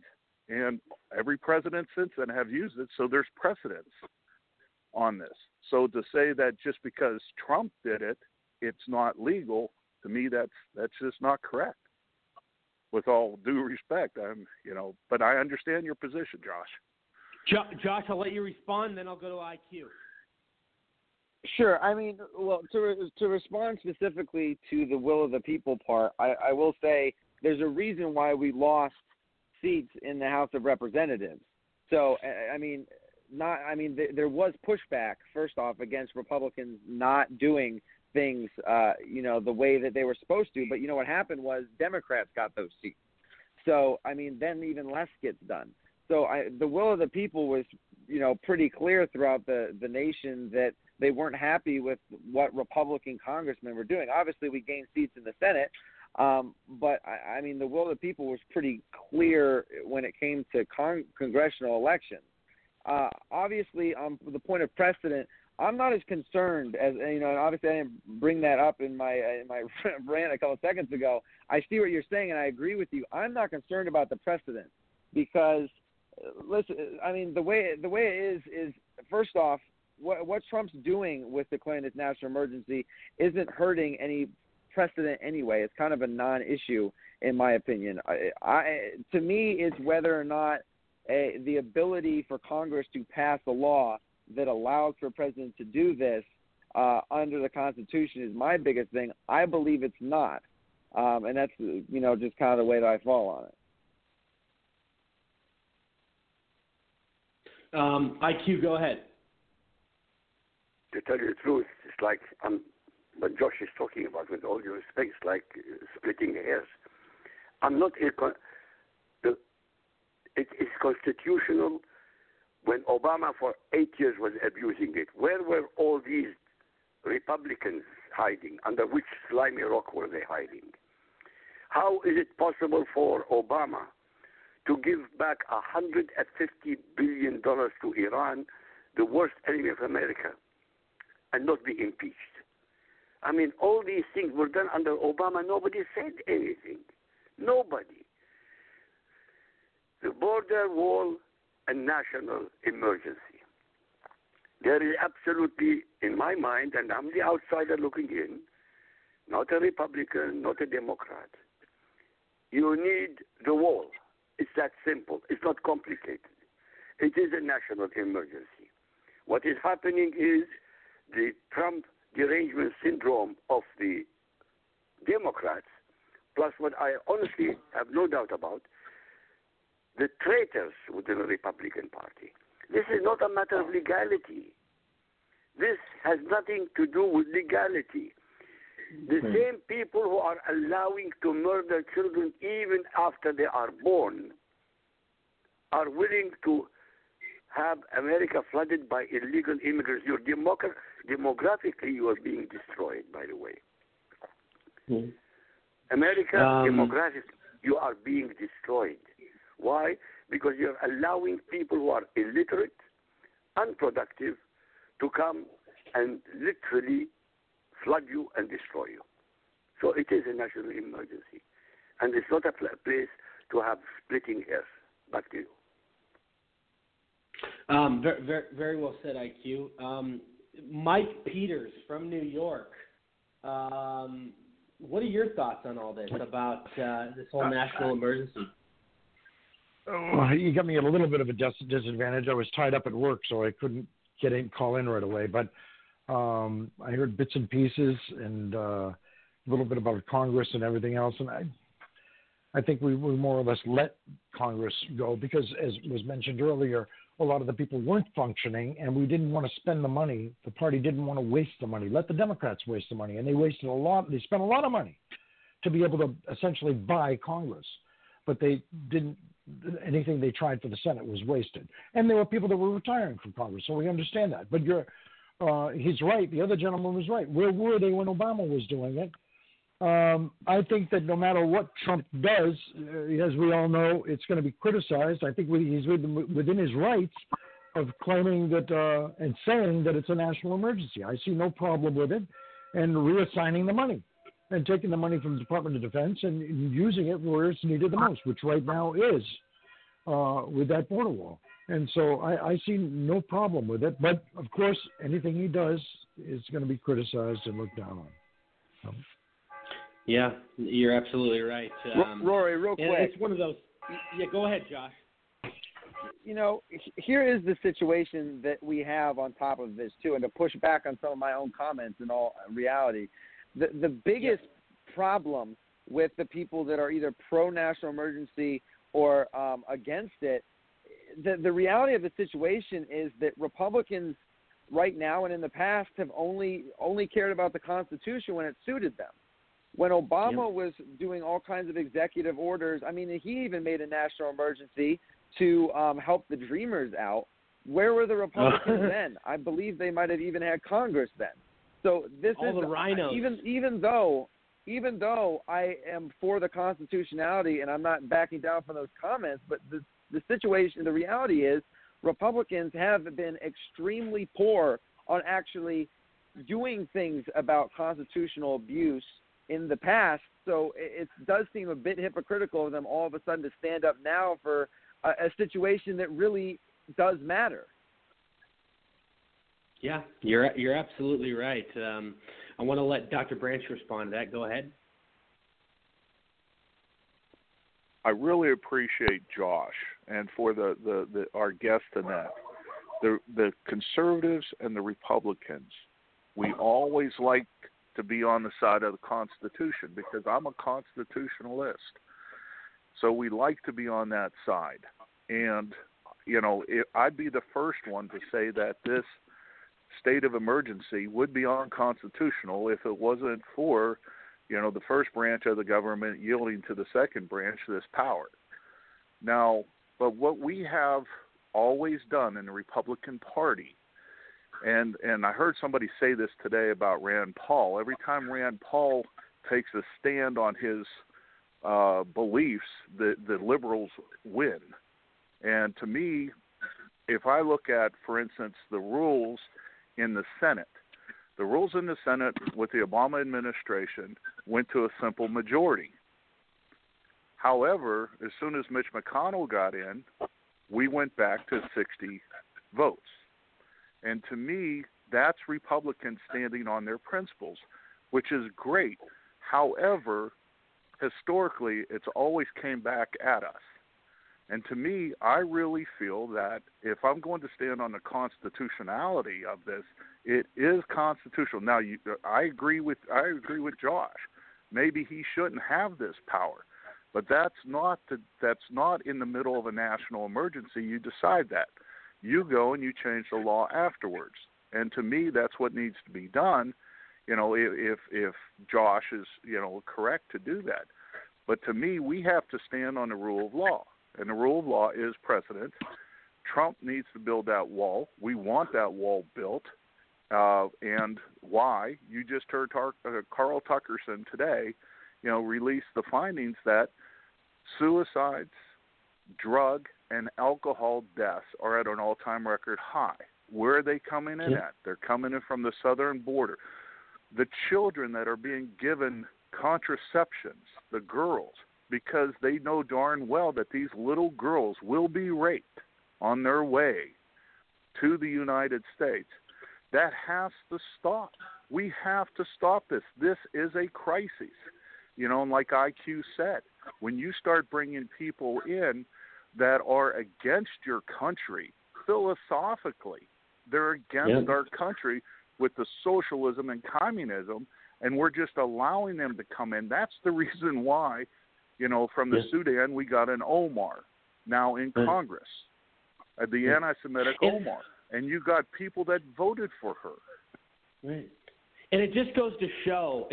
And every president since then have used it, so there's precedence on this. So to say that just because Trump did it, it's not legal, to me that's just not correct. With all due respect, but I understand your position, Josh. Josh, I'll let you respond, then I'll go to IQ. Sure. I mean, well, to respond specifically to the will of the people part, I will say there's a reason why we lost seats in the House of Representatives. So, there was pushback, first off, against Republicans not doing things, the way that they were supposed to. But what happened was Democrats got those seats. So, then even less gets done. So the will of the people was, pretty clear throughout the nation that they weren't happy with what Republican congressmen were doing. Obviously, we gained seats in the Senate, but, the will of the people was pretty clear when it came to congressional elections. Obviously, on the point of precedent, I'm not as concerned as and obviously I didn't bring that up in my rant a couple of seconds ago. I see what you're saying, and I agree with you. I'm not concerned about the precedent because, listen, the way it is first off, what Trump's doing with declaring this national emergency isn't hurting any precedent anyway. It's kind of a non-issue in my opinion. To me, it's whether or not the ability for Congress to pass a law that allows for a president to do this under the Constitution is my biggest thing. I believe it's not. And that's, you know, just kind of the way that I fall on it. IQ, go ahead. To tell you the truth, it's like what Josh is talking about, with all due respect, it's like splitting hairs. I'm not here. It is constitutional. When Obama for 8 years was abusing it, where were all these Republicans hiding? Under which slimy rock were they hiding? How is it possible for Obama to give back $150 billion to Iran, the worst enemy of America, and not be impeached? I mean, all these things were done under Obama. Nobody said anything. Nobody. The border wall, a national emergency. There is absolutely, in my mind, and I'm the outsider looking in, not a Republican, not a Democrat. You need the wall. It's that simple. It's not complicated. It is a national emergency. What is happening is the Trump derangement syndrome of the Democrats, plus what I honestly have no doubt about, the traitors within the Republican Party. This is not a matter of legality. This has nothing to do with legality. The same people who are allowing to murder children even after they are born are willing to have America flooded by illegal immigrants. You're demographically, you are being destroyed, by the way. America, demographically, you are being destroyed. Why? Because you're allowing people who are illiterate, unproductive, to come and literally flood you and destroy you. So it is a national emergency. And it's not a place to have splitting hairs. Back to you. Very, very well said, IQ. Mike Peters from New York. What are your thoughts on all this, about this whole national emergency? Oh, you got me at a little bit of a disadvantage. I was tied up at work, so I couldn't get in, call in right away. But I heard bits and pieces and a little bit about Congress and everything else. And I think we more or less let Congress go because, as was mentioned earlier, a lot of the people weren't functioning, and we didn't want to spend the money. The party didn't want to waste the money. Let the Democrats waste the money, and they wasted a lot. They spent a lot of money to be able to essentially buy Congress, but they didn't. Anything they tried for the Senate was wasted, and there were people that were retiring from Congress, so we understand that. But he's right. The other gentleman was right. Where were they when Obama was doing it? I think that no matter what Trump does, as we all know, it's going to be criticized. I think he's within his rights of claiming that and saying that it's a national emergency. I see no problem with it, and reassigning the money and taking the money from the Department of Defense and using it where it's needed the most, which right now is with that border wall. And so I see no problem with it. But, of course, anything he does is going to be criticized and looked down on. So. Yeah, you're absolutely right. Rory, real quick. It's one of those. Yeah, go ahead, Josh. You know, here is the situation that we have on top of this, too, and to push back on some of my own comments in all reality. The biggest problem with the people that are either pro-national emergency or against it, the reality of the situation is that Republicans right now and in the past have only cared about the Constitution when it suited them. When Obama was doing all kinds of executive orders, I mean, he even made a national emergency to help the Dreamers out. Where were the Republicans then? I believe they might have even had Congress then. So this all is the rhinos. Even though I am for the constitutionality and I'm not backing down from those comments, but the situation, the reality is, Republicans have been extremely poor on actually doing things about constitutional abuse in the past. So it does seem a bit hypocritical of them all of a sudden to stand up now for a situation that really does matter. Yeah, you're absolutely right. I want to let Dr. Branch respond to that. Go ahead. I really appreciate Josh and for our guest Annette. The conservatives and the Republicans, we always like to be on the side of the Constitution because I'm a constitutionalist. So we like to be on that side. And, you know, I'd be the first one to say that this state of emergency would be unconstitutional if it wasn't for, you know, the first branch of the government yielding to the second branch this power. Now, but what we have always done in the Republican Party, and I heard somebody say this today about Rand Paul, every time Rand Paul takes a stand on his beliefs, the liberals win. And to me, if I look at, for instance, the rules in the Senate, the rules in the Senate with the Obama administration went to a simple majority. However, as soon as Mitch McConnell got in, we went back to 60 votes. And to me, that's Republicans standing on their principles, which is great. However, historically, it's always came back at us. And to me, I really feel that if I'm going to stand on the constitutionality of this, it is constitutional. Now, I agree with Josh. Maybe he shouldn't have this power, but that's not in the middle of a national emergency. You decide that. You go and you change the law afterwards. And to me, that's what needs to be done. You know, if Josh is, you know, correct to do that, but to me, we have to stand on the rule of law. And the rule of law is precedent. Trump needs to build that wall. We want that wall built. And why? You just heard Carl Tuckerson today, you know, release the findings that suicides, drug, and alcohol deaths are at an all-time record high. Where are they coming in at? They're coming in from the southern border. The children that are being given contraceptions, the girls, because they know darn well that these little girls will be raped on their way to the United States. That has to stop. We have to stop this. This is a crisis. You know, and like IQ said, when you start bringing people in that are against your country, philosophically, they're against our country with the socialism and communism, and we're just allowing them to come in. That's the reason why, you know, from the Sudan, we got an Omar now in Congress, the anti-Semitic Omar. And you got people that voted for her. Right. And it just goes to show,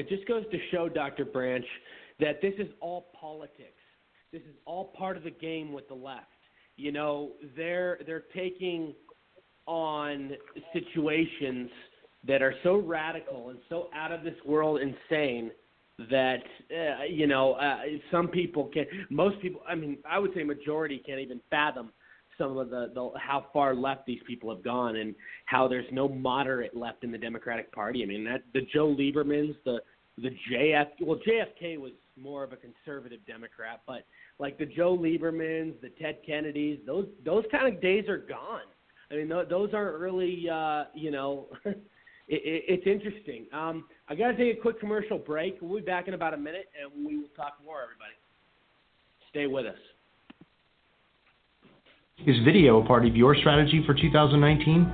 Dr. Branch, that this is all politics. This is all part of the game with the left. You know, they're taking on situations that are so radical and so out of this world insane that, you know, some people can't, most people, I mean, I would say majority can't even fathom some of the how far left these people have gone and how there's no moderate left in the Democratic Party. I mean, that the Joe Liebermans, JFK was more of a conservative Democrat, but like the Joe Liebermans, the Ted Kennedys, those kind of days are gone. I mean, those aren't really, you know, It's interesting. I got to take a quick commercial break. We'll be back in about a minute, and we will talk more, everybody. Stay with us. Is video a part of your strategy for 2019?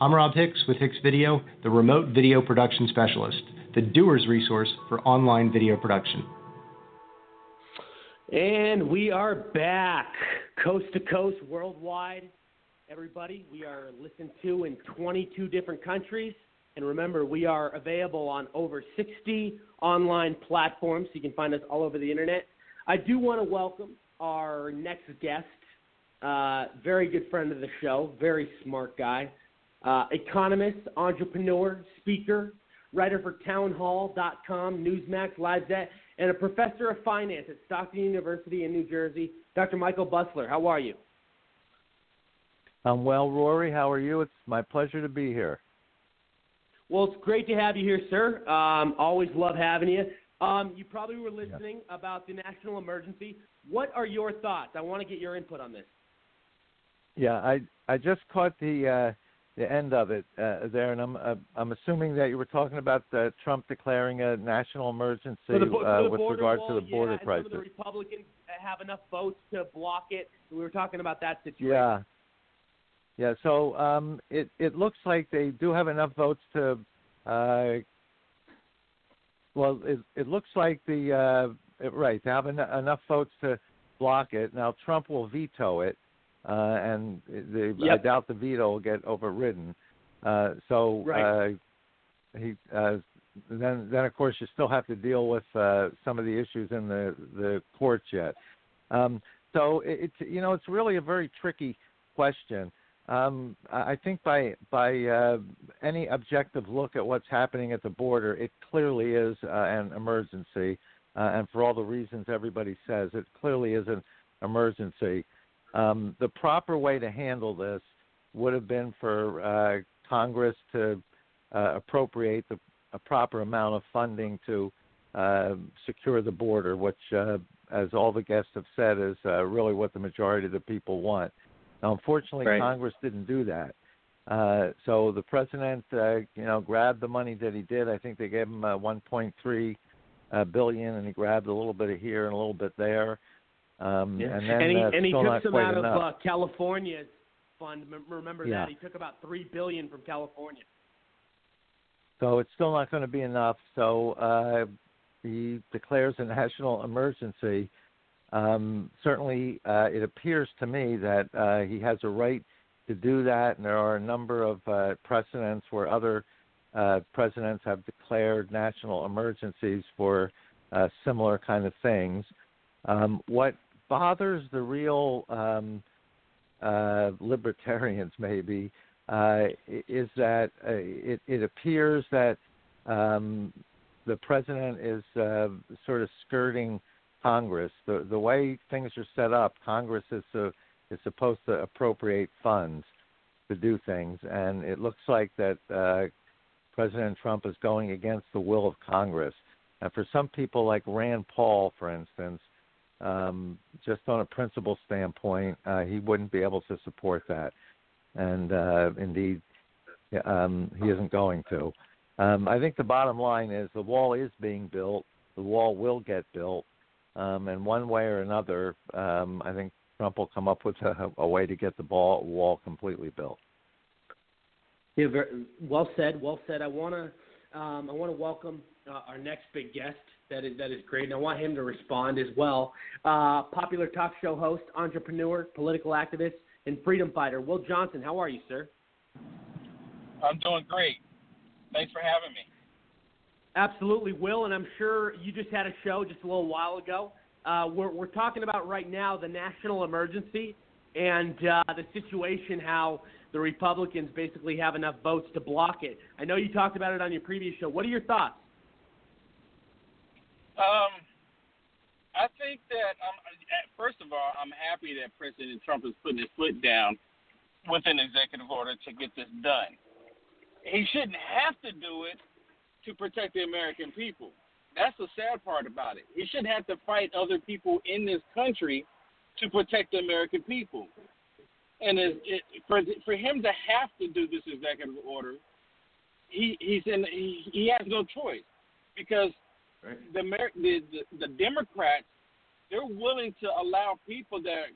I'm Rob Hicks with Hicks Video, the remote video production specialist, the doer's resource for online video production. And we are back, coast to coast, worldwide. Everybody, we are listened to in 22 different countries. And remember, we are available on over 60 online platforms. You can find us all over the internet. I do want to welcome our next guest, very good friend of the show, very smart guy, economist, entrepreneur, speaker, writer for townhall.com, Newsmax, LiveNet, and a professor of finance at Stockton University in New Jersey, Dr. Michael Busler. How are you? I'm well, Rory. How are you? It's my pleasure to be here. Well, it's great to have you here, sir. Always love having you. You probably were listening about the national emergency. What are your thoughts? I want to get your input on this. Yeah, I just caught the end of it there, and I'm assuming that you were talking about Trump declaring a national emergency with regard to the border crisis. And some of the Republicans have enough votes to block it. We were talking about that situation. Yeah. So it looks like they do have enough votes to. It looks like they have enough votes to block it. Now Trump will veto it. I doubt the veto will get overridden. Then of course you still have to deal with some of the issues in the courts yet. So it's really a very tricky question. I think by any objective look at what's happening at the border, it clearly is an emergency, and for all the reasons everybody says, it clearly is an emergency. The proper way to handle this would have been for Congress to appropriate a proper amount of funding to secure the border, which, as all the guests have said, is really what the majority of the people want. Now, unfortunately, Congress didn't do that. So the president, grabbed the money that he did. I think they gave him $1.3 billion, and he grabbed a little bit of here and a little bit there. And he took some out of California's fund. Remember that he took about $3 billion from California. So it's still not going to be enough. So he declares a national emergency. Certainly, it appears to me that he has a right to do that, and there are a number of precedents where other presidents have declared national emergencies for similar kind of things. What bothers the real libertarians, maybe, is that it appears that the president is sort of skirting Congress. The way things are set up, Congress is supposed to appropriate funds to do things, and it looks like that President Trump is going against the will of Congress. And for some people, like Rand Paul, for instance, just on a principle standpoint, he wouldn't be able to support that, and indeed, he isn't going to. I think the bottom line is the wall is being built. The wall will get built, and one way or another, I think Trump will come up with a way to get the wall completely built. Yeah, well said. Well said. I want to welcome our next big guest. That is great, and I want him to respond as well. Popular talk show host, entrepreneur, political activist, and freedom fighter, Will Johnson. How are you, sir? I'm doing great. Thanks for having me. Absolutely, Will, and I'm sure you just had a show just a little while ago. We're talking about right now the national emergency and the situation, how the Republicans basically have enough votes to block it. I know you talked about it on your previous show. What are your thoughts? I think that, first of all, I'm happy that President Trump is putting his foot down with an executive order to get this done. He shouldn't have to do it to protect the American people. That's the sad part about it. He shouldn't have to fight other people in this country to protect the American people. And for him to have to do this executive order he has no choice because right. the Democrats, they're willing to allow people that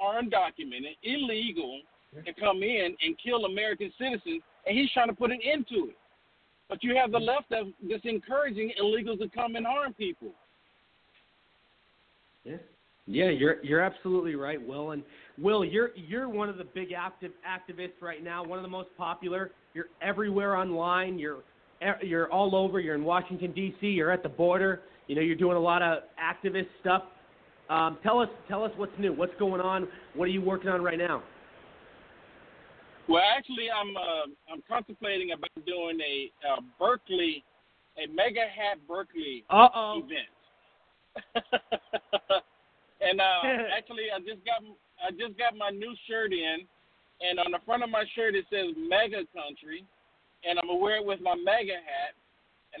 are undocumented, illegal, to come in and kill American citizens, and he's trying to put an end to it. But you have the left that's encouraging illegals to come and harm people. Yeah. Yeah, you're absolutely right, Will. And Will, you're one of the big activists right now, one of the most popular. You're everywhere online. You're all over. You're in Washington D.C. You're at the border. You know, you're doing a lot of activist stuff. Tell us what's new. What's going on? What are you working on right now? Well, actually, I'm contemplating about doing a mega hat Berkeley event. And actually, I just got my new shirt in, and on the front of my shirt it says Mega Country, and I'm gonna wear it with my mega hat, and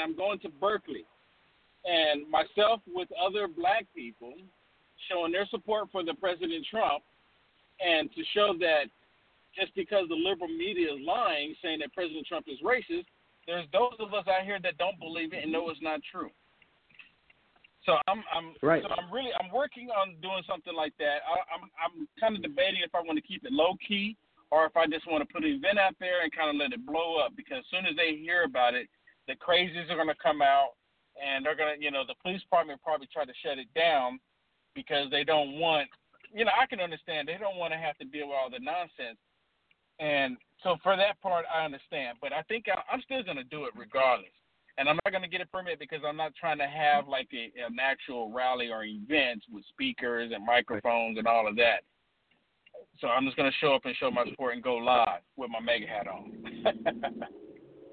I'm going to Berkeley, and myself with other black people, showing their support for the President Trump, and to show that just because the liberal media is lying, saying that President Trump is racist, there's those of us out here that don't believe it and know it's not true. So I'm working on doing something like that. I'm kind of debating if I want to keep it low key or if I just want to put an event out there and kind of let it blow up, because as soon as they hear about it, the crazies are going to come out and they're going to, you know, the police department probably try to shut it down because they don't want, you know, I can understand they don't want to have to deal with all the nonsense. And so for that part, I understand, but I think I'm still going to do it regardless. And I'm not going to get a permit because I'm not trying to have like an actual rally or events with speakers and microphones and all of that. So I'm just going to show up and show my support and go live with my mega hat on.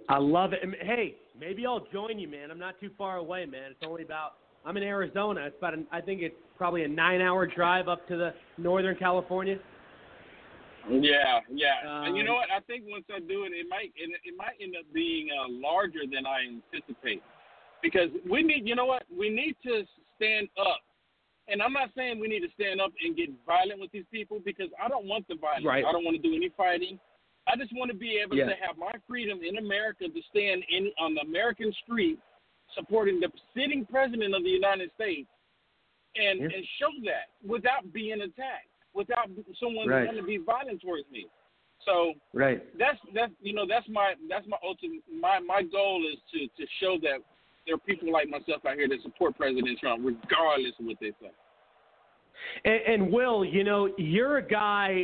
I love it. Hey, maybe I'll join you, man. I'm not too far away, man. It's only about – I'm in Arizona. It's about – I think it's probably a 9-hour drive up to the Northern California. Yeah. And you know what? I think once I do it, it might end up being larger than I anticipate, because we need, you know what? We need to stand up, and I'm not saying we need to stand up and get violent with these people, because I don't want the violence. Right. I don't want to do any fighting. I just want to be able to have my freedom in America to stand on the American street supporting the sitting president of the United States and show that without being attacked. Without someone trying to be violent towards me, so that's my ultimate my goal is to show that there are people like myself out here that support President Trump regardless of what they say. And Will, you know, you're a guy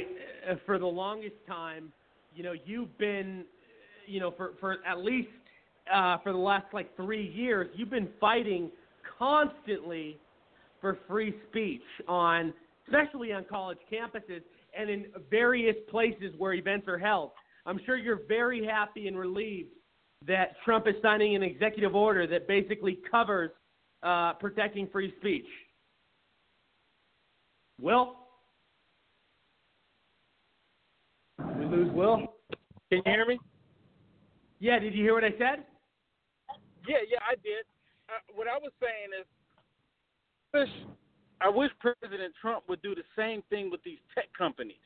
for the longest time. You know, you've been, you know, for at least for the last like 3 years, you've been fighting constantly for free speech on. Especially on college campuses and in various places where events are held. I'm sure you're very happy and relieved that Trump is signing an executive order that basically covers protecting free speech. Will? Did we lose Will? Can you hear me? Yeah, did you hear what I said? Yeah, I did. What I was saying is, I wish President Trump would do the same thing with these tech companies.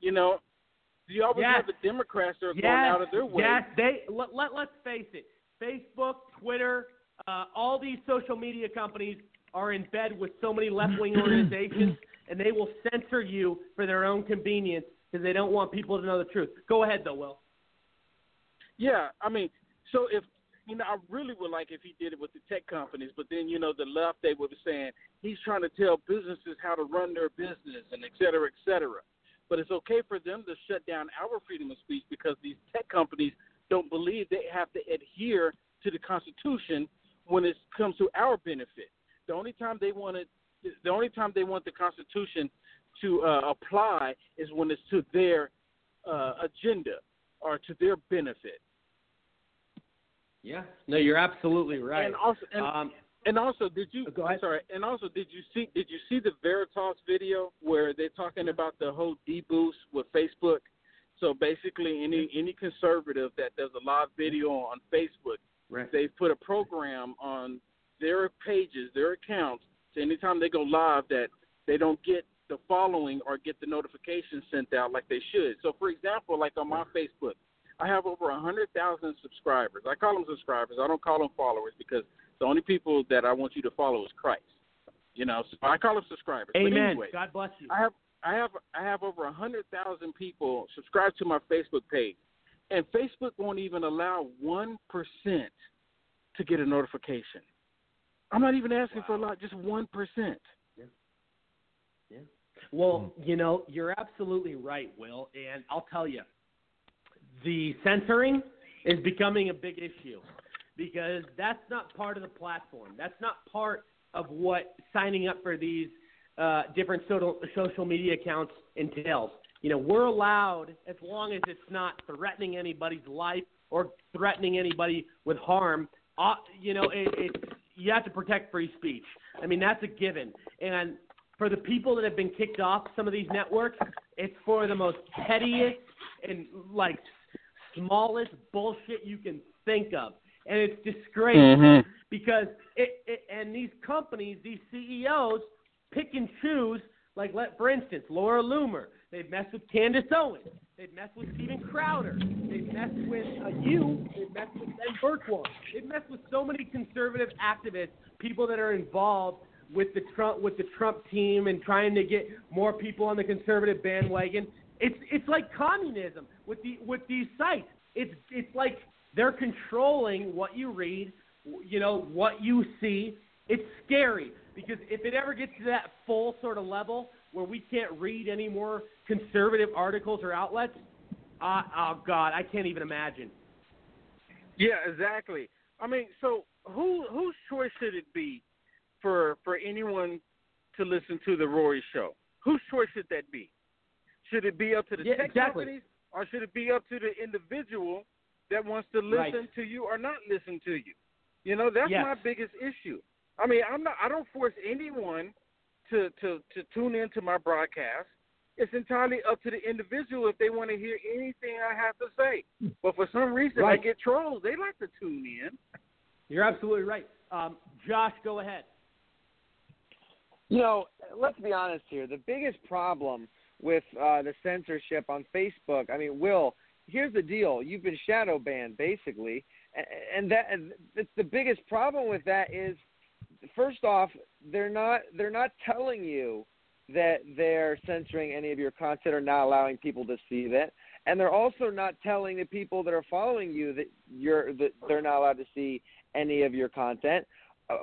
You know, you always have the Democrats that are going out of their way. Yes, let's face it. Facebook, Twitter, all these social media companies are in bed with so many left-wing organizations, and they will censor you for their own convenience because they don't want people to know the truth. Go ahead, though, Will. Yeah, I mean, so if – you know, I really would like if he did it with the tech companies, but then, you know, the left, they would be saying he's trying to tell businesses how to run their business and et cetera, et cetera. But it's okay for them to shut down our freedom of speech because these tech companies don't believe they have to adhere to the Constitution when it comes to our benefit. The only time they want the Constitution to apply is when it's to their agenda or to their benefit. Yeah. No, you're absolutely right. And also, did you? Go ahead. Sorry. And also, did you see the Veritas video where they're talking about the whole deboost with Facebook? So basically, any conservative that does a live video on Facebook, they've put a program on their pages, their accounts. So anytime they go live, that they don't get the following or get the notifications sent out like they should. So for example, like on my Facebook, I have over 100,000 subscribers. I call them subscribers. I don't call them followers because the only people that I want you to follow is Christ. You know, so I call them subscribers. Amen. But anyway, God bless you. I have over 100,000 people subscribed to my Facebook page, and Facebook won't even allow 1% to get a notification. I'm not even asking for a lot, just 1%. Yeah. Well, you know, you're absolutely right, Will, and I'll tell you, the censoring is becoming a big issue because that's not part of the platform. That's not part of what signing up for these different social media accounts entails. You know, we're allowed as long as it's not threatening anybody's life or threatening anybody with harm. You know, you have to protect free speech. I mean, that's a given. And for the people that have been kicked off some of these networks, it's for the most pettiest and, like, smallest bullshit you can think of. And it's disgraceful because and these companies, these CEOs, pick and choose, like, for instance, Laura Loomer. They've messed with Candace Owens. They've messed with Steven Crowder. They've messed with you. They've messed with Ben Birchwald. They've messed with so many conservative activists, people that are involved with the Trump team and trying to get more people on the conservative bandwagon. It's like communism with these sites. It's like they're controlling what you read, you know, what you see. It's scary because if it ever gets to that full sort of level where we can't read any more conservative articles or outlets, oh God, I can't even imagine. Yeah, exactly. I mean, so whose choice should it be for anyone to listen to the Rory Show? Whose choice should that be? Should it be up to the tech companies, or should it be up to the individual that wants to listen to you or not listen to you? You know, that's my biggest issue. I mean, I don't force anyone to tune into my broadcast. It's entirely up to the individual if they want to hear anything I have to say. But for some reason, I get trolls. They like to tune in. You're absolutely right. Josh, go ahead. You know, let's be honest here. The biggest problem with the censorship on Facebook, I mean, Will, here's the deal. You've been shadow banned, basically. And it's the biggest problem with that is, first off, they're not telling you that they're censoring any of your content or not allowing people to see that, and they're also not telling the people that are following you that they're not allowed to see any of your content.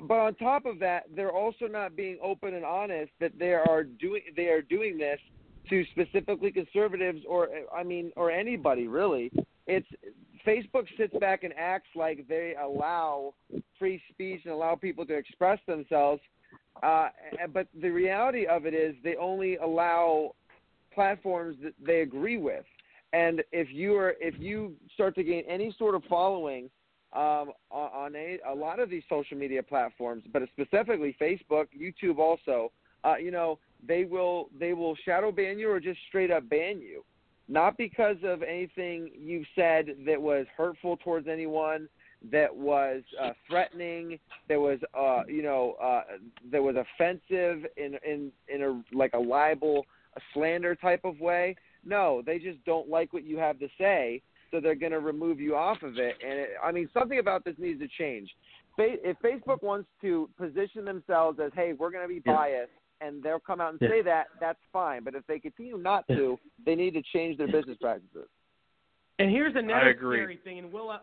But on top of that, they're also not being open and honest that they are doing this to specifically conservatives or anybody really. It's Facebook sits back and acts like they allow free speech and allow people to express themselves, but the reality of it is they only allow platforms that they agree with. And if you start to gain any sort of following on a lot of these social media platforms, but specifically Facebook, YouTube also, you know, they will shadow ban you or just straight up ban you. Not because of anything you've said that was hurtful towards anyone, that was threatening, that was that was offensive in a libel, a slander type of way. No, they just don't like what you have to say, so they're going to remove you off of it. And something about this needs to change. If Facebook wants to position themselves as, hey, we're going to be biased, and they'll come out and say that, that's fine. But if they continue not to, they need to change their business practices. And here's another scary thing, and Will, I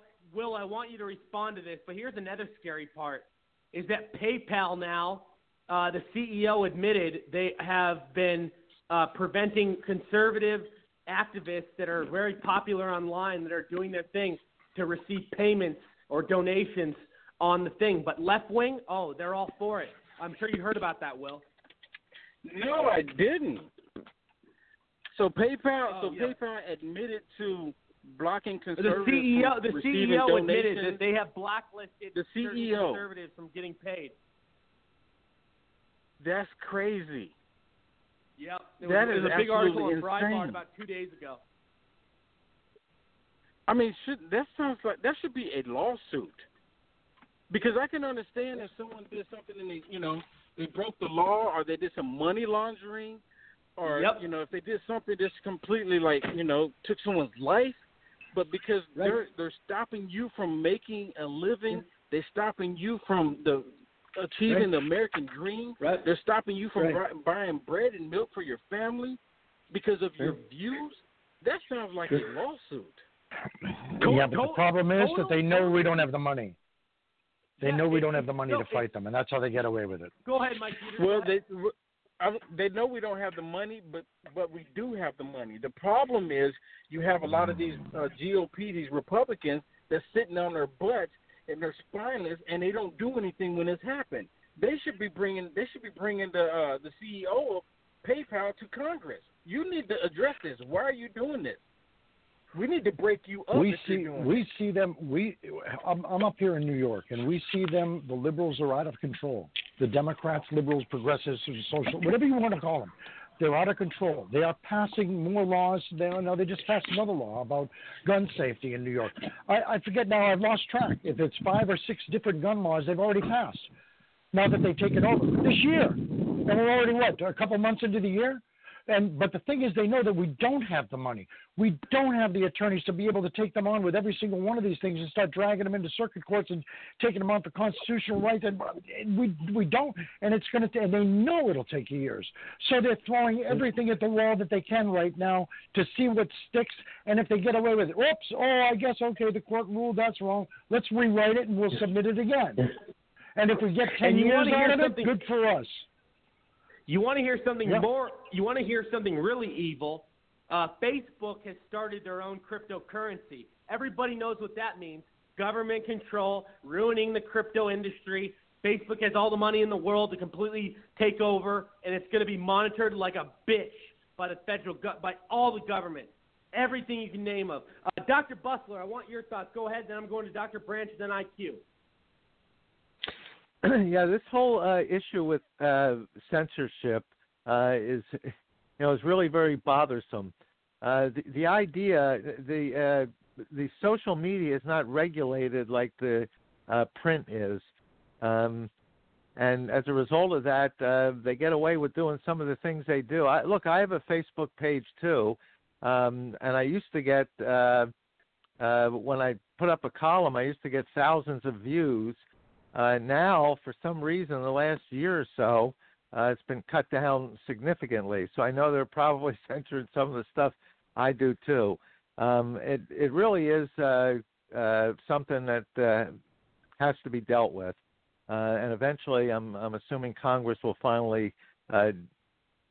want you to respond to this, but here's another scary part, is that PayPal now, the CEO admitted they have been preventing conservative activists that are very popular online that are doing their thing to receive payments or donations on the thing. But left-wing, they're all for it. I'm sure you heard about that, Will. No, I didn't. So PayPal admitted to blocking conservatives. The CEO admitted that they have blacklisted conservatives from getting paid. That's crazy. Yep. There was a big article on Breitbart about 2 days ago. I mean, that should be a lawsuit. Because I can understand if someone did something and they broke the law, or they did some money laundering, or if they did something that's completely took someone's life. But because they're stopping you from making a living, they're stopping you from achieving the American dream. Right. They're stopping you from buying bread and milk for your family because of your views. That sounds like a lawsuit. Yeah, but the problem is that they know we don't have the money. They know we don't have the money to fight them, and that's how they get away with it. Go ahead, Mike. Well, they know we don't have the money, but we do have the money. The problem is you have a lot of these GOP, these Republicans, that's sitting on their butts and they're spineless, and they don't do anything when it's happened. They should be bringing the CEO of PayPal to Congress. You need to address this. Why are you doing this? We need to break you up. I'm up here in New York, and we see them. The liberals are out of control. The Democrats, liberals, progressives, social, whatever you want to call them, they're out of control. They are passing more laws. They just passed another law about gun safety in New York. I forget now. I've lost track. If it's 5 or 6 different gun laws they've already passed. Now that they take it over this year, and we're already a couple months into the year. But the thing is, they know that we don't have the money. We don't have the attorneys to be able to take them on with every single one of these things and start dragging them into circuit courts and taking them on for constitutional rights. And we don't. And it's going to. And they know it'll take years. So they're throwing everything at the wall that they can right now to see what sticks. And if they get away with it, I guess okay, the court ruled that's wrong. Let's rewrite it and we'll submit it again. And if we get 10 years out of it, good for us. You want to hear something more? You want to hear something really evil? Facebook has started their own cryptocurrency. Everybody knows what that means. Government control, ruining the crypto industry. Facebook has all the money in the world to completely take over, and it's going to be monitored like a bitch by the by all the government. Everything you can name of. Dr. Busler, I want your thoughts. Go ahead, then I'm going to Dr. Branch, then IQ. Yeah, this whole issue with censorship is really very bothersome. The idea, the social media is not regulated like the print is, and as a result of that, they get away with doing some of the things they do. I have a Facebook page too, and I used to get when I put up a column, I used to get thousands of views. Now, for some reason, the last year or so, it's been cut down significantly. So I know they're probably censoring some of the stuff I do too. It really is something that has to be dealt with, and eventually, I'm assuming Congress will finally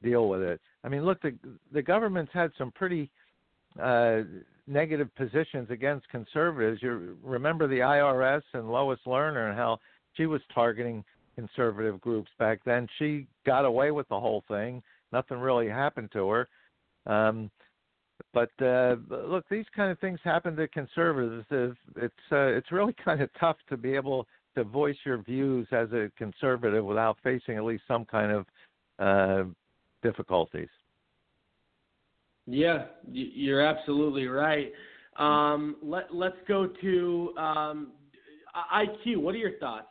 deal with it. I mean, look, the government's had some pretty negative positions against conservatives. You remember the IRS and Lois Lerner and how she was targeting conservative groups back then. She got away with the whole thing. Nothing really happened to her. But look, these kind of things happen to conservatives. It's really kind of tough to be able to voice your views as a conservative without facing at least some kind of difficulties. Yeah, you're absolutely right. Let's go to IQ. What are your thoughts?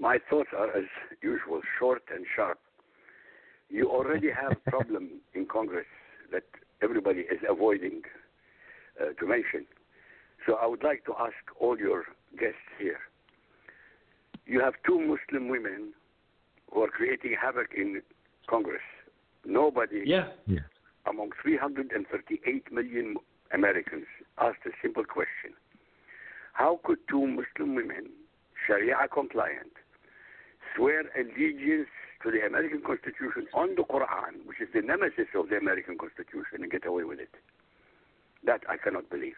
My thoughts are, as usual, short and sharp. You already have a problem in Congress that everybody is avoiding to mention. So I would like to ask all your guests here. You have 2 Muslim women who are creating havoc in Congress. Nobody among 338 million Americans asked a simple question. How could 2 Muslim women, Sharia compliant, swear allegiance to the American Constitution on the Quran, which is the nemesis of the American Constitution, and get away with it? That I cannot believe.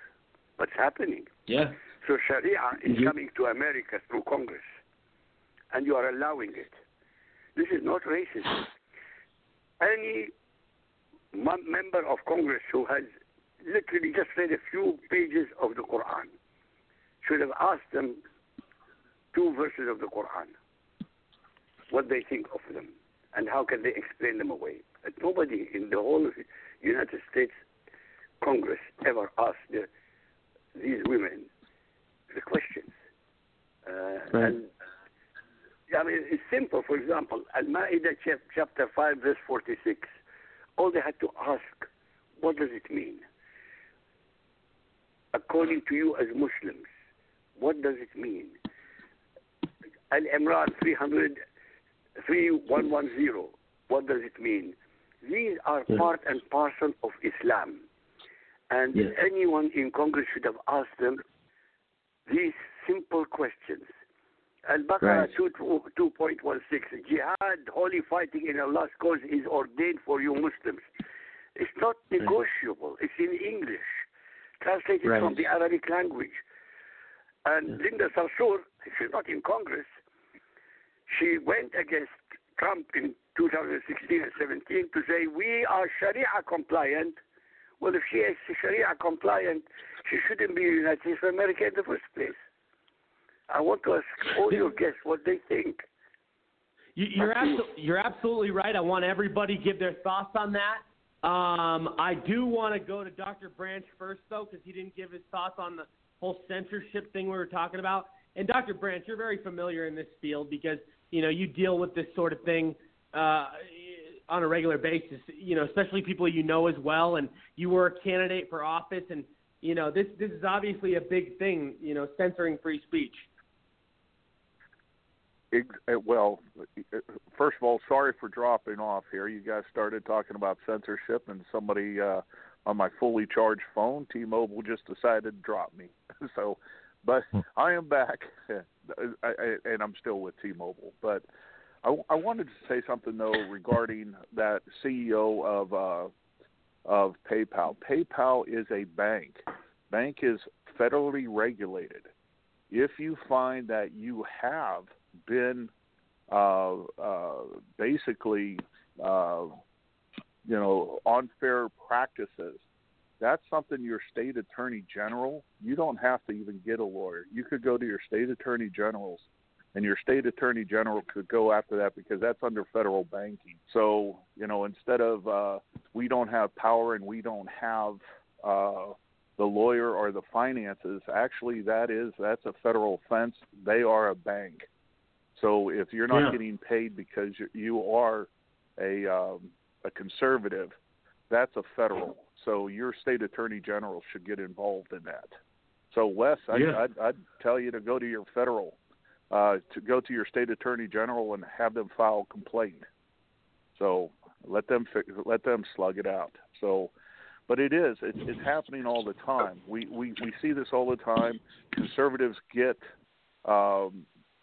What's happening? Yeah. So Sharia is coming to America through Congress, and you are allowing it. This is not racism. Any member of Congress who has literally just read a few pages of the Quran should have asked them 2 verses of the Quran, what they think of them, and how can they explain them away. And nobody in the whole United States Congress ever asked these women the questions. And I mean, it's simple. For example, Al-Ma'idah chapter 5, verse 46. All they had to ask, what does it mean? according to you as Muslims. What does it mean? Al-Imran 3110, what does it mean? These are part and parcel of Islam. And anyone in Congress should have asked them these simple questions. Al-Baqarah 2.16, jihad, holy fighting in Allah's cause is ordained for you Muslims. It's not negotiable. It's in English, translated from the Arabic language. And Linda Sarsour, she's not in Congress, she went against Trump in 2016 and 17 to say, we are Sharia compliant. Well, if she is Sharia compliant, she shouldn't be in the United States of America in the first place. I want to ask all your guests what they think. You're absolutely right. I want everybody to give their thoughts on that. I do want to go to Dr. Branch first, though, because he didn't give his thoughts on the whole censorship thing we were talking about. And Dr. Branch, you're very familiar in this field because, you know, you deal with this sort of thing on a regular basis, you know, especially people you know as well. And you were a candidate for office. And, you know, this is obviously a big thing, you know, censoring free speech. Well, first of all, sorry for dropping off here. You guys started talking about censorship and somebody on my fully charged phone, T-Mobile, just decided to drop me. So, but I am back, and I'm still with T-Mobile. But I wanted to say something, though, regarding that CEO of PayPal. PayPal is a bank. Bank is federally regulated. If you find that you have been basically, you know, unfair practices, that's something your state attorney general, you don't have to even get a lawyer. You could go to your state attorney generals, and your state attorney general could go after that because that's under federal banking. So, you know, instead of we don't have power and we don't have the lawyer or the finances, actually that's a federal offense. They are a bank. So if you're not getting paid because you are a conservative, that's a federal. So your state attorney general should get involved in that. So Wes, I'd tell you to go to your federal, to go to your state attorney general and have them file a complaint. So let them slug it out. So, but it's happening all the time. We see this all the time. Conservatives get,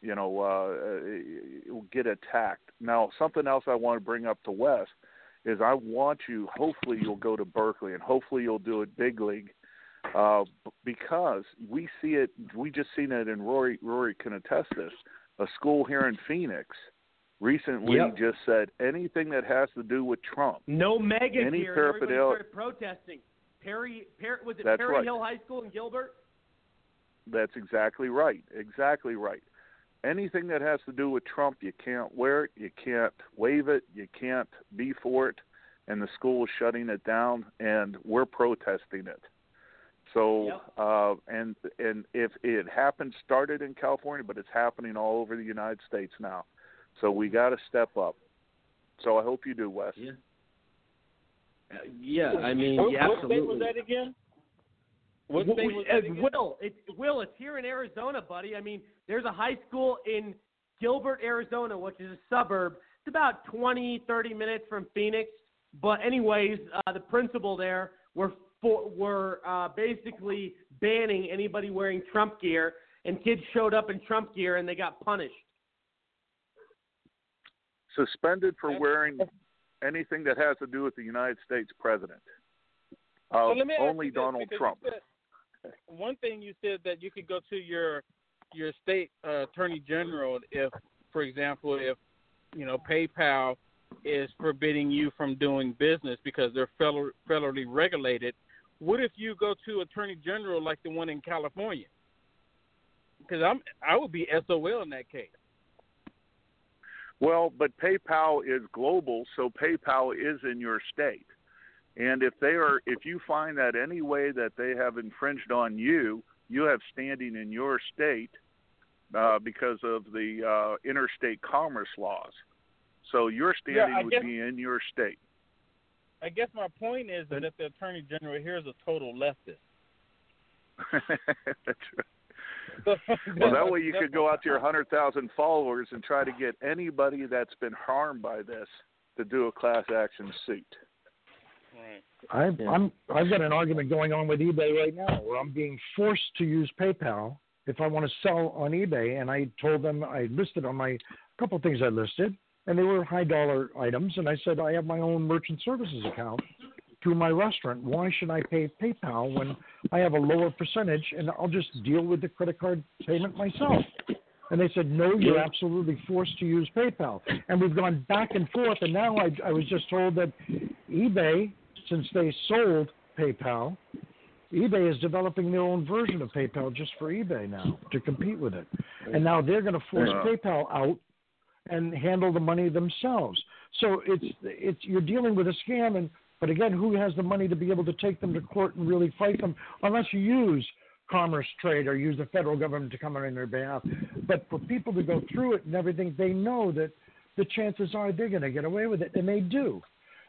you know, get attacked. Now, something else I want to bring up to Wes is I want you, hopefully you'll go to Berkeley and hopefully you'll do it big league, because we see it, we just seen it, and Rory can attest this, a school here in Phoenix recently just said anything that has to do with Trump. No mega here. Everybody started protesting. Perry right. Hill High School in Gilbert? That's exactly right. Exactly right. Anything that has to do with Trump, you can't wear it, you can't wave it, you can't be for it, and the school is shutting it down, and we're protesting it. So, and if it happened, started in California, but it's happening all over the United States now. So we got to step up. So I hope you do, Wes. Yeah. I mean, absolutely. What state was that again? It's here in Arizona, buddy. I mean, there's a high school in Gilbert, Arizona, which is a suburb. It's about 20, 30 minutes from Phoenix. But anyways, the principal there were basically banning anybody wearing Trump gear, and kids showed up in Trump gear and they got punished. Suspended for wearing anything that has to do with the United States president. Only Donald Trump. One thing you said that you could go to your state attorney general if, for example, if you know PayPal is forbidding you from doing business because they're federally regulated. What if you go to attorney general like the one in California? Because I would be SOL in that case. Well, but PayPal is global, so PayPal is in your state. And if you find that any way that they have infringed on you, you have standing in your state because of the interstate commerce laws. So your standing would be in your state. I guess my point is that if the attorney general here is a total leftist, That's right. Well, that way you could go out to your 100,000 followers and try to get anybody that's been harmed by this to do a class action suit. I've got an argument going on with eBay right now where I'm being forced to use PayPal if I want to sell on eBay, and I told them I listed on my couple of things I listed, and they were high dollar items, and I said I have my own merchant services account through my restaurant. Why should I pay PayPal when I have a lower percentage, and I'll just deal with the credit card payment myself? And they said, no, you're absolutely forced to use PayPal. And we've gone back and forth, and now I was just told that eBay, since they sold PayPal, eBay is developing their own version of PayPal just for eBay now to compete with it. And now they're going to force PayPal out and handle the money themselves. So it's you're dealing with a scam, but again, who has the money to be able to take them to court and really fight them unless you use Commerce Trade or use the federal government to come on in their behalf? But for people to go through it and everything, they know that the chances are they're going to get away with it, and they do.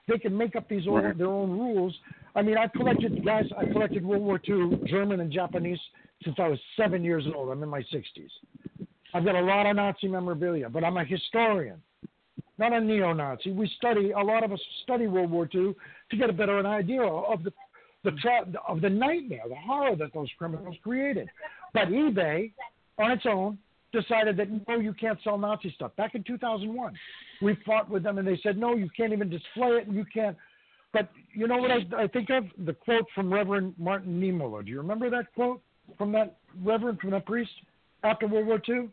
They can make up these their own rules. I mean, I collected World War II German and Japanese since I was 7 years old. I'm in my 60s. I've got a lot of Nazi memorabilia, but I'm a historian, not a neo-Nazi. A lot of us study World War II to get a better idea of the nightmare, the horror that those criminals created. But eBay, on its own, decided that, no, you can't sell Nazi stuff. Back in 2001, we fought with them, and they said, no, you can't even display it, and you can't. But you know what I think of? The quote from Reverend Martin Niemöller. Do you remember that quote from that reverend, from that priest after World War II?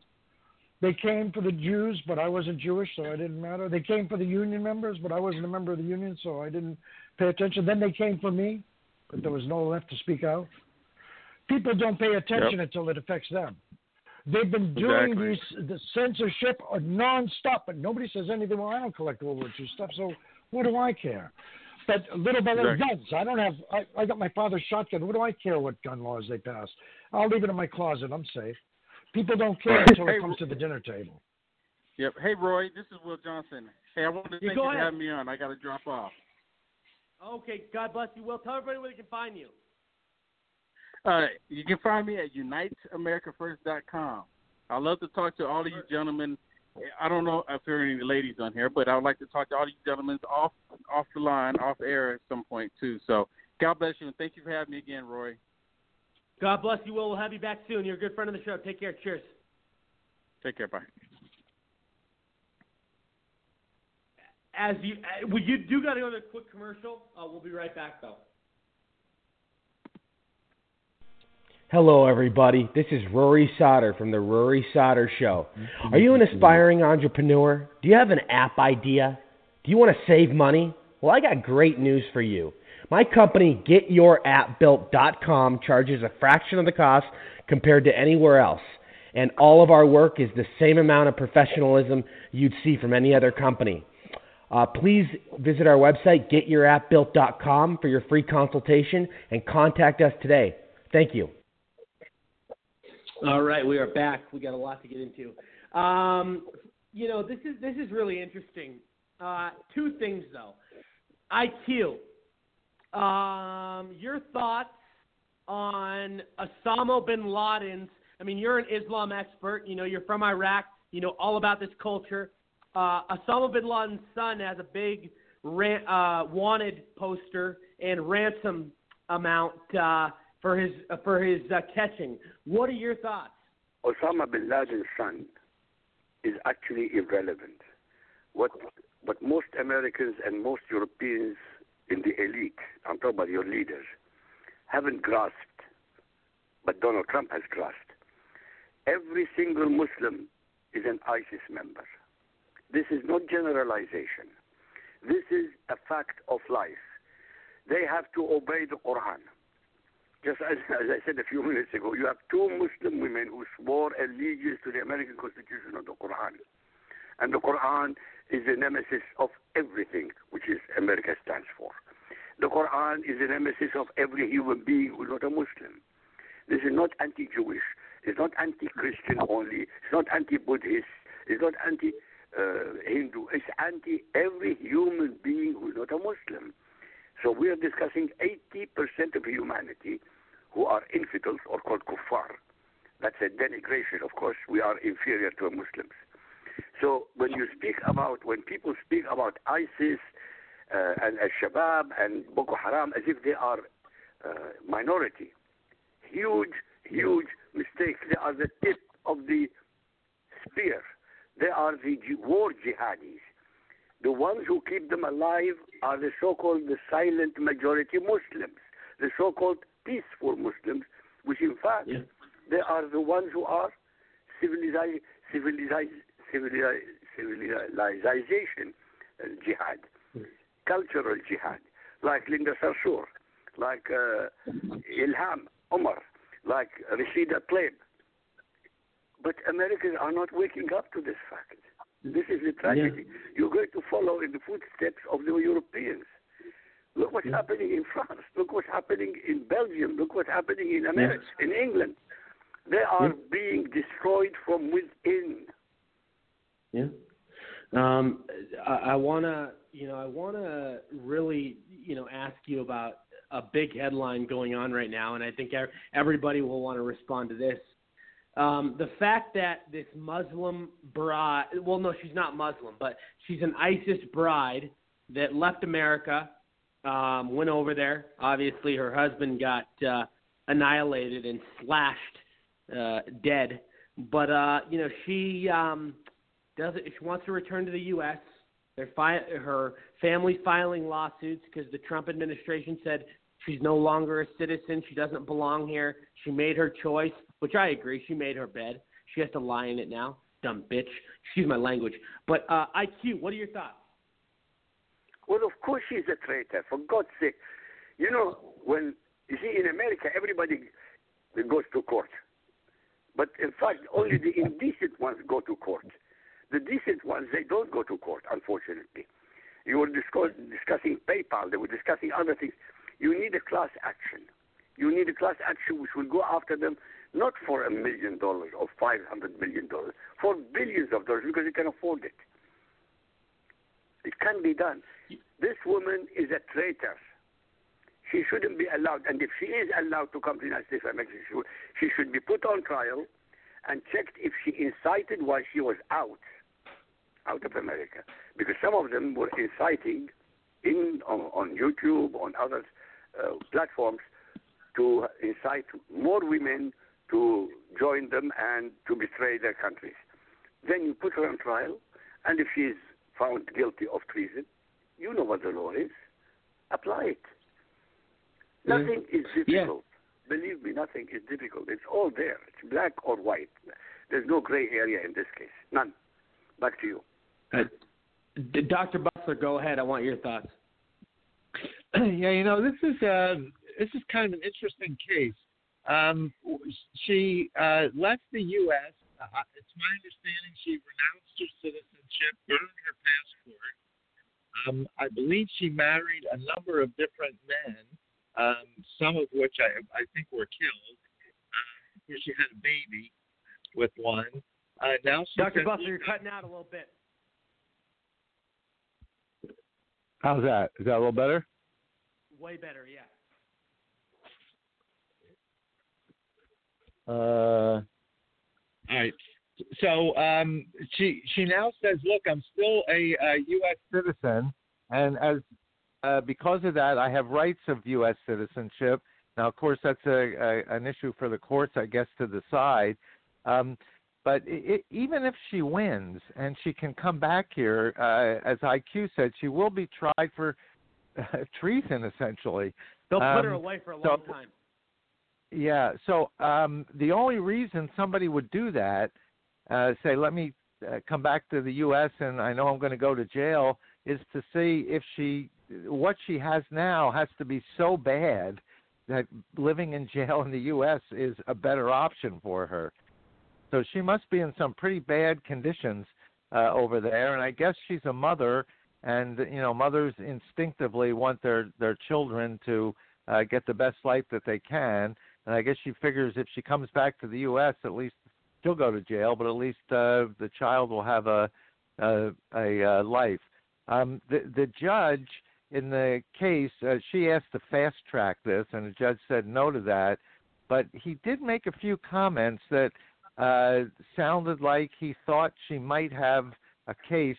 They came for the Jews, but I wasn't Jewish, so it didn't matter. They came for the union members, but I wasn't a member of the union, so I didn't pay attention. Then they came for me, but there was no one left to speak out. People don't pay attention until it affects them. They've been doing the censorship nonstop, but nobody says anything. Well, I don't collect World War II stuff, so what do I care? But little by little, guns. I got my father's shotgun. What do I care what gun laws they pass? I'll leave it in my closet. I'm safe. People don't care until it comes to the dinner table. Yep. Hey, Roy, this is Will Johnson. Hey, I wanted to thank you for having me on. I got to drop off. Okay, God bless you. Will, tell everybody where they can find you. You can find me at uniteamericafirst.com. I'd love to talk to all of you gentlemen. I don't know if there are any ladies on here, but I would like to talk to all of you gentlemen off the line, off air at some point, too. So God bless you, and thank you for having me again, Roy. God bless you, Will. We'll have you back soon. You're a good friend of the show. Take care. Cheers. Take care. Bye. You do got to go to a quick commercial. We'll be right back, though. Hello, everybody. This is Rory Sauter from The Rory Sauter Show. Are you an aspiring entrepreneur? Do you have an app idea? Do you want to save money? Well, I got great news for you. My company, GetYourAppBuilt.com, charges a fraction of the cost compared to anywhere else. And all of our work is the same amount of professionalism you'd see from any other company. Please visit our website, GetYourAppBuilt.com, for your free consultation and contact us today. Thank you. All right, we are back. We got a lot to get into. This is really interesting. Two things though. IQ, your thoughts on Osama bin Laden's? I mean, you're an Islam expert. You know, you're from Iraq. You know all about this culture. Osama bin Laden's son has a big wanted poster and ransom amount for his catching. What are your thoughts? Osama bin Laden's son is actually irrelevant. What most Americans and most Europeans in the elite, I'm talking about your leaders, haven't grasped, but Donald Trump has grasped. Every single Muslim is an ISIS member. This is not generalization. This is a fact of life. They have to obey the Quran. Just as I said a few minutes ago, you have two Muslim women who swore allegiance to the American Constitution of the Quran. And the Quran is the nemesis of everything which is America stands for. The Quran is the nemesis of every human being who is not a Muslim. This is not anti-Jewish. It's not anti-Christian only. It's not anti-Buddhist. It's not anti-Hindu. It's anti-every human being who is not a Muslim. So we are discussing 80% of humanity who are infidels or called kuffar. That's a denigration. Of course, we are inferior to Muslims. So when you speak about, when people speak about ISIS and al-Shabaab and Boko Haram as if they are minority, huge mistakes. They are the tip of the spear. They are the war jihadis. The ones who keep them alive are the so-called the silent majority Muslims, the so-called peaceful Muslims, which in fact they are the ones who are civilization jihad, cultural jihad, like Linda Sarsour, like Ilhan Omar, like Rashida Tlaib. But Americans are not waking up to this fact. This is the tragedy. You're going to follow in the footsteps of the Europeans. Look what's happening in France. Look what's happening in Belgium. Look what's happening in America, in England. They are being destroyed from within. I wanna, I wanna really, ask you about a big headline going on right now, and I think everybody will want to respond to this. The fact that this Muslim bride, well, no, she's not Muslim, but she's an ISIS bride that left America, went over there. Obviously, her husband got annihilated and slashed dead. But, she she wants to return to the U.S. Her family's filing lawsuits because the Trump administration said she's no longer a citizen. She doesn't belong here. She made her choice. Which I agree, she made her bed. She has to lie in it now. Dumb bitch. Excuse my language. But, IQ, what are your thoughts? Well, of course she's a traitor, for God's sake. When you see in America, everybody goes to court. But, in fact, only the indecent ones go to court. The decent ones, they don't go to court, unfortunately. You were discussing PayPal. They were discussing other things. You need a class action. You need a class action which will go after them, not for $1 million or $500 million, for billions of dollars, because you can afford it. It can be done. This woman is a traitor. She shouldn't be allowed, and if she is allowed to come to the United States of America, she should be put on trial and checked if she incited while she was out of America. Because some of them were inciting on YouTube, on other platforms, to incite more women to join them and to betray their countries. Then you put her on trial, and if she is found guilty of treason, you know what the law is. Apply it. Nothing is difficult. Yeah. Believe me, nothing is difficult. It's all there. It's black or white. There's no gray area in this case. None. Back to you. Dr. Busler, go ahead. I want your thoughts. Yeah, this is kind of an interesting case. She left the U.S. It's my understanding she renounced her citizenship, burned her passport. I believe she married a number of different men, some of which I think were killed. She had a baby with one. Now, Dr. Busler, you're cutting out a little bit. How's that? Is that a little better? Way better, yeah. All right. So she now says, "Look, I'm still a U.S. citizen, and as because of that, I have rights of U.S. citizenship." Now, of course, that's an issue for the courts, I guess, to decide. But even if she wins and she can come back here, as IQ said, she will be tried for treason, essentially. They'll put her away for a long time. Yeah, so the only reason somebody would do that, say, let me come back to the U.S. and I know I'm going to go to jail, is to see if what she has now has to be so bad that living in jail in the U.S. is a better option for her. So she must be in some pretty bad conditions over there, and I guess she's a mother, and, mothers instinctively want their children to get the best life that they can. And I guess she figures if she comes back to the U.S., at least she'll go to jail, but at least the child will have a life. The judge in the case, she asked to fast track this, and the judge said no to that. But he did make a few comments that sounded like he thought she might have a case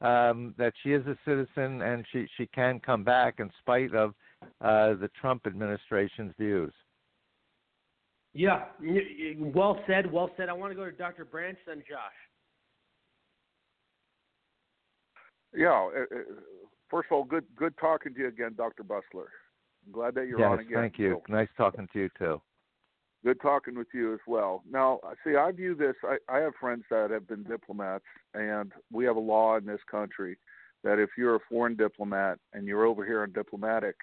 that she is a citizen and she can come back in spite of the Trump administration's views. Yeah, well said, well said. I want to go to Dr. Branch then, Josh. Yeah, first of all, good talking to you again, Dr. Busler. I'm glad that you're on again. Yes, thank you. So, nice talking to you, too. Good talking with you as well. Now, see, I view this, I have friends that have been diplomats, and we have a law in this country that if you're a foreign diplomat and you're over here on diplomatic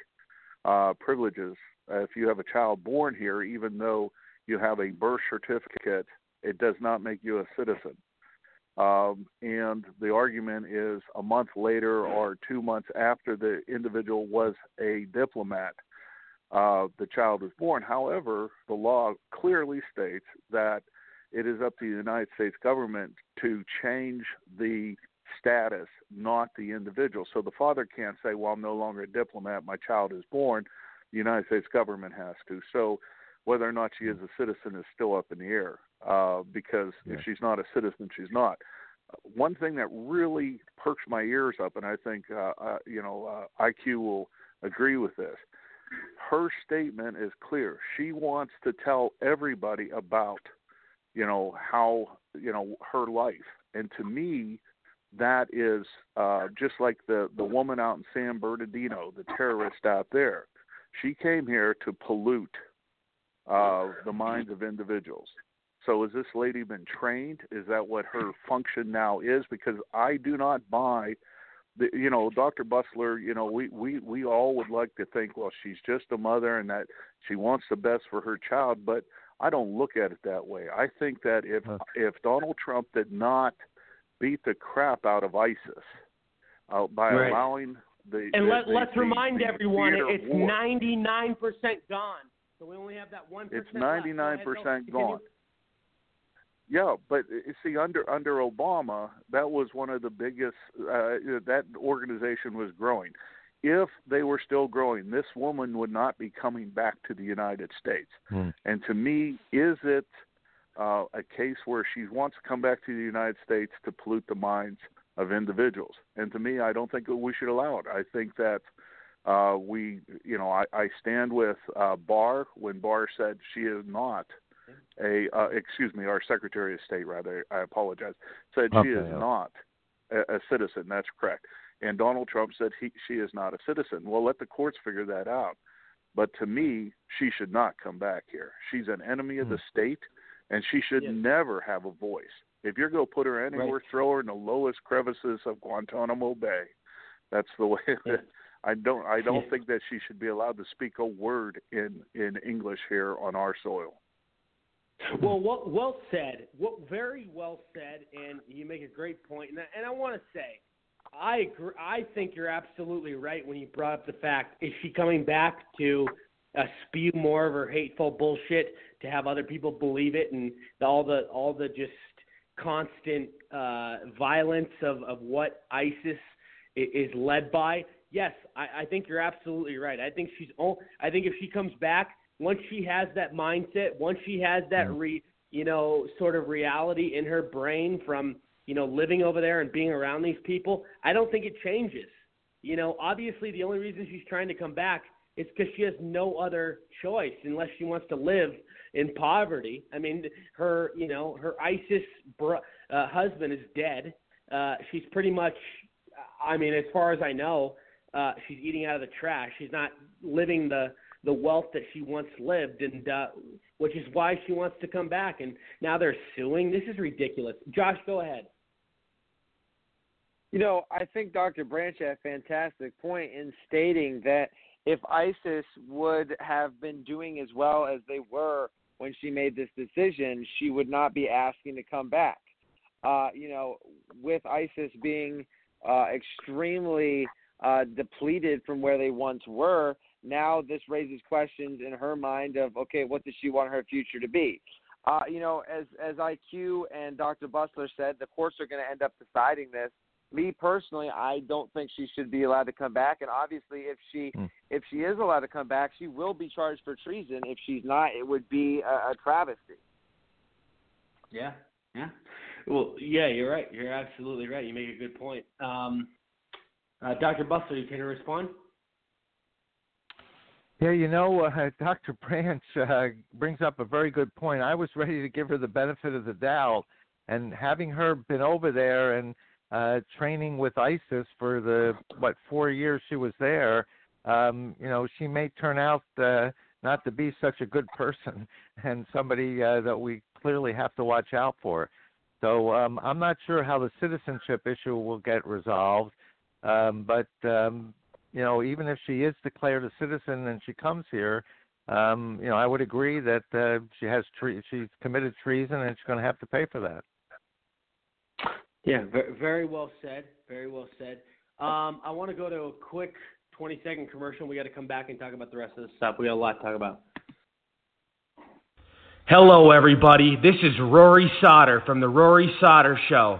privileges, if you have a child born here, even though you have a birth certificate, it does not make you a citizen. And the argument is a month later or 2 months after the individual was a diplomat, the child was born. However, the law clearly states that it is up to the United States government to change the status, not the individual. So the father can't say, well, I'm no longer a diplomat, my child is born. The United States government has to. So whether or not she is a citizen is still up in the air because if she's not a citizen, she's not. One thing that really perks my ears up, and I think, I.Q. will agree with this. Her statement is clear. She wants to tell everybody about, how, her life. And to me, that is just like the woman out in San Bernardino, the terrorist out there. She came here to pollute the minds of individuals. So has this lady been trained? Is that what her function now is? Because I do not buy, Dr. Busler, we all would like to think, well, she's just a mother and that she wants the best for her child, but I don't look at it that way. I think that if Donald Trump did not beat the crap out of ISIS by allowing let's remind everyone, it's 99% gone. So we only have that 1%. It's 99% gone. Yeah, but see, under Obama, that was one of the biggest. That organization was growing. If they were still growing, this woman would not be coming back to the United States. And to me, is it a case where she wants to come back to the United States to pollute the minds of individuals? And to me, I don't think we should allow it. I think that I stand with Barr when Barr said she is not our Secretary of State, rather, I apologize, said she is not a citizen. That's correct. And Donald Trump said she is not a citizen. Well, let the courts figure that out. But to me, she should not come back here. She's an enemy of the state, and she should never have a voice. If you're going to put her anywhere, throw her in the lowest crevices of Guantanamo Bay. That's the way. I don't think that she should be allowed to speak a word in English here on our soil. Well, well said. Very well said, and you make a great point. And I want to say, I agree. I think you're absolutely right when you brought up the fact, is she coming back to spew more of her hateful bullshit to have other people believe it, and all the just constant violence of what ISIS is led by? Yes, I think you're absolutely right. I think if she comes back, once she has that mindset, once she has that sort of reality in her brain from living over there and being around these people, I don't think it changes. Obviously the only reason she's trying to come back is because she has no other choice unless she wants to live in poverty. I mean, her ISIS husband is dead. She's pretty much, as far as I know, she's eating out of the trash. She's not living the wealth that she once lived, and which is why she wants to come back. And now they're suing. This is ridiculous. Josh, go ahead. I think Dr. Branch had a fantastic point in stating that if ISIS would have been doing as well as they were when she made this decision, she would not be asking to come back. With ISIS being extremely depleted from where they once were, now this raises questions in her mind of, okay, what does she want her future to be? As IQ and Dr. Busler said, the courts are going to end up deciding this. me personally, I don't think she should be allowed to come back. And obviously, if she is allowed to come back, she will be charged for treason. If she's not, it would be a travesty. Yeah, yeah. Well, yeah, you're right. You're absolutely right. You make a good point. Dr. Busler, you care to respond? Yeah, you know, Dr. Branch brings up a very good point. I was ready to give her the benefit of the doubt, and having her been over there and training with ISIS for the, 4 years she was there, you know, she may turn out not to be such a good person and somebody that we clearly have to watch out for. So I'm not sure how the citizenship issue will get resolved, but you know, even if she is declared a citizen and she comes here, you know, I would agree that she's committed treason and she's going to have to pay for that. Yeah, very well said. Very well said. I want to go to a quick 20-second commercial. We got to come back and talk about the rest of this stuff. We got a lot to talk about. Hello, everybody. This is Rory Sauter from The Rory Sauter Show.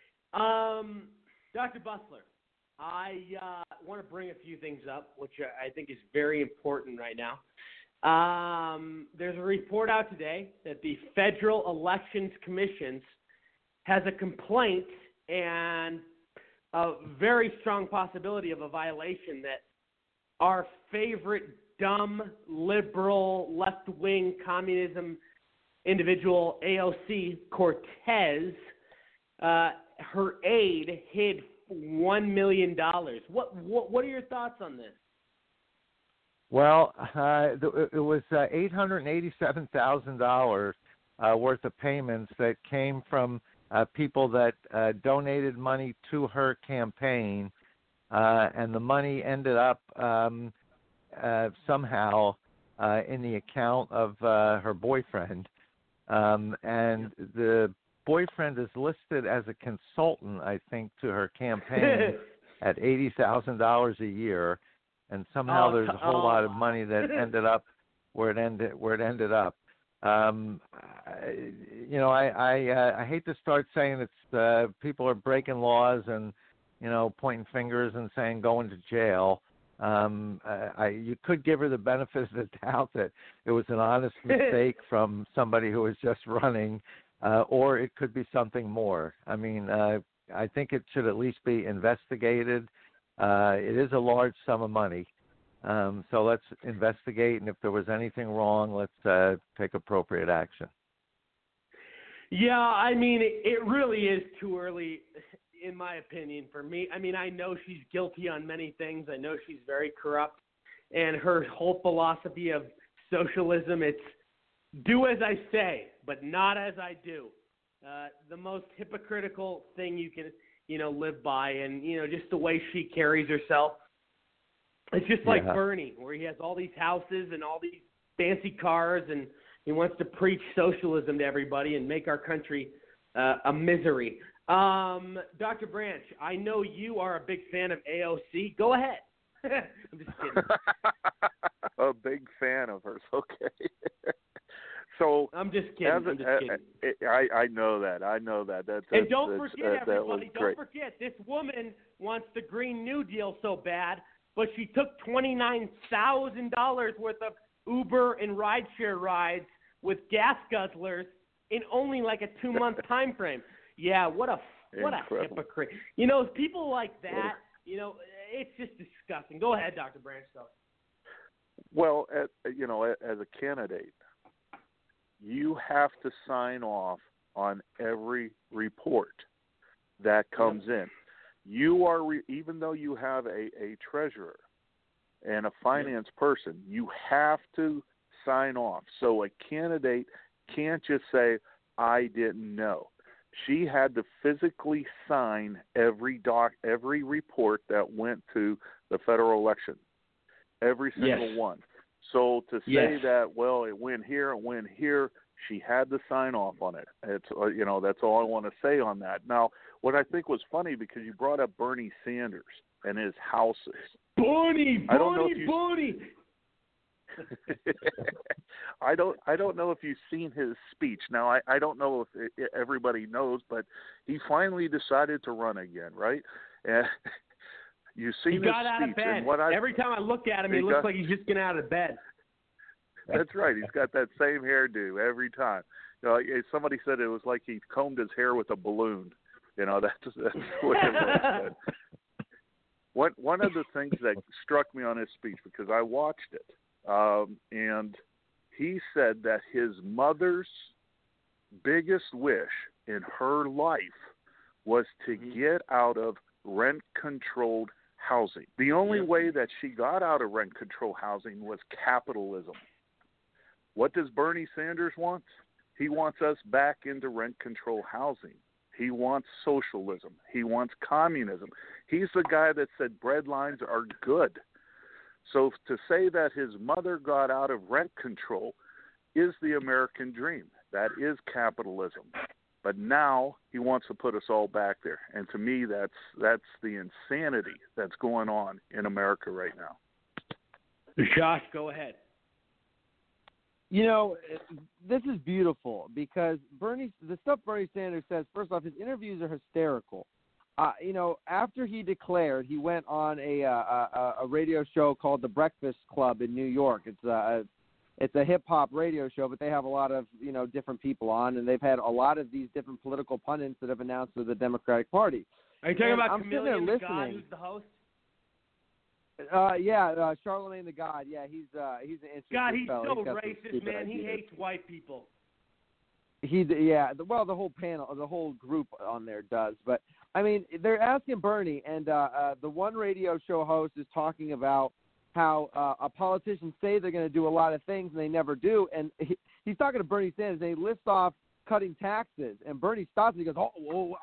Dr. Busler, I want to bring a few things up, which I think is very important right now. There's a report out today that the Federal Elections Commission has a complaint and a very strong possibility of a violation that our favorite dumb, liberal, left-wing communism individual, AOC Cortez, her aide hid $1 million. What are your thoughts on this? Well, it was $887,000 worth of payments that came from people that donated money to her campaign, and the money ended up somehow in the account of her boyfriend. And the boyfriend is listed as a consultant, I think, to her campaign at $80,000 a year, and somehow there's a whole lot of money that ended up where it ended up. You know, I hate to start saying it's people are breaking laws and, you know, pointing fingers and saying going to jail. You could give her the benefit of the doubt that it was an honest mistake from somebody who was just running. Or it could be something more. I mean, I think it should at least be investigated. It is a large sum of money. So let's investigate, and if there was anything wrong, let's take appropriate action. Yeah, I mean, it really is too early, in my opinion, for me. I mean, I know she's guilty on many things. I know she's very corrupt, and her whole philosophy of socialism, it's do as I say, but not as I do. The most hypocritical thing you can, you know, live by, and, you know, just the way she carries herself. It's just like Bernie, where he has all these houses and all these fancy cars, and he wants to preach socialism to everybody and make our country a misery. Dr. Branch, I know you are a big fan of AOC. Go ahead. I'm just kidding. A big fan of hers. Okay. So I'm just kidding. I know that. And don't forget, everybody, don't forget, this woman wants the Green New Deal so bad, but she took $29,000 worth of Uber and rideshare rides with gas guzzlers in only like a 2-month time frame. Yeah, what a hypocrite. You know, people like that, you know, it's just disgusting. Go ahead, Dr. Branch, though. Well, you know, as a candidate, you have to sign off on every report that comes in. You are, even though you have a treasurer and a finance person, you have to sign off. So a candidate can't just say, I didn't know. she had to physically sign every report that went to the federal election, every single one. So to say that, well, it went here, she had to sign off on it. It's, you know, that's all I want to say on that. Now, what I think was funny, because you brought up Bernie Sanders and his houses. Bernie. I don't know if you've seen his speech. Now, I don't know if everybody knows, but he finally decided to run again, right? And you see, he got out of bed. Every time I look at him, he looks like he's just getting out of bed. That's right. He's got that same hairdo every time. You know, somebody said it was like he combed his hair with a balloon. You know, that's what everybody said. One of the things that struck me on his speech, because I watched it, and he said that his mother's biggest wish in her life was to get out of rent-controlled housing. The only way that she got out of rent-controlled housing was capitalism. What does Bernie Sanders want? He wants us back into rent-controlled housing. He wants socialism. He wants communism. He's the guy that said breadlines are good. So to say that his mother got out of rent control is the American dream. That is capitalism. But now he wants to put us all back there. And to me, that's the insanity that's going on in America right now. Josh, go ahead. You know, this is beautiful because the stuff Bernie Sanders says, first off, his interviews are hysterical. You know, after he declared, he went on a radio show called The Breakfast Club in New York. It's a hip-hop radio show, but they have a lot of, you know, different people on, and they've had a lot of these different political pundits that have announced to the Democratic Party. Are you talking about Chameleon the God, who's the host? Charlemagne the God. Yeah, he's an interesting God, he's fellow. So racist, man. He hates white people. The whole panel, the whole group on there does. But, I mean, they're asking Bernie, and the one radio show host is talking about how politicians say they're going to do a lot of things and they never do. And he's talking to Bernie Sanders, and he lists off cutting taxes. And Bernie stops and he goes,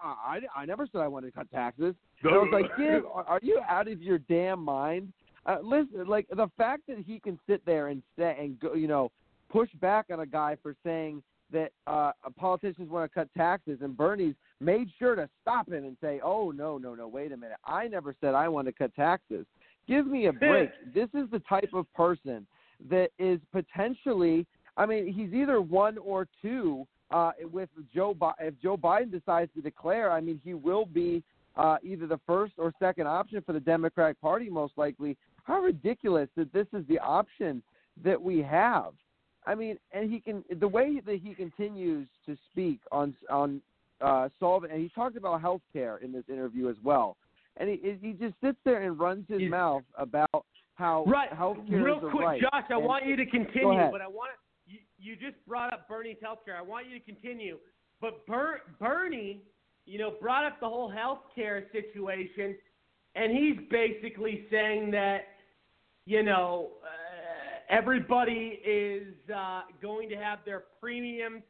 I never said I wanted to cut taxes. And I was like, are you out of your damn mind? Listen, like, the fact that he can sit there and say, and go, you know, push back on a guy for saying that politicians want to cut taxes, and Bernie's made sure to stop him and say, oh, no, wait a minute. I never said I want to cut taxes. Give me a break. This is the type of person that is potentially, I mean, he's either one or two with Joe Biden. If Joe Biden decides to declare, I mean, he will be either the first or second option for the Democratic Party, most likely. How ridiculous that this is the option that we have. I mean, and the way that he continues to speak on solving, and he talked about health care in this interview as well, and he just sits there and runs his mouth about how health care is a right. Real quick, Josh, I want you to continue, but I want you just brought up Bernie's health care. I want you to continue, but Bernie, you know, brought up the whole health care situation, and he's basically saying that, you know. Everybody is going to have their premiums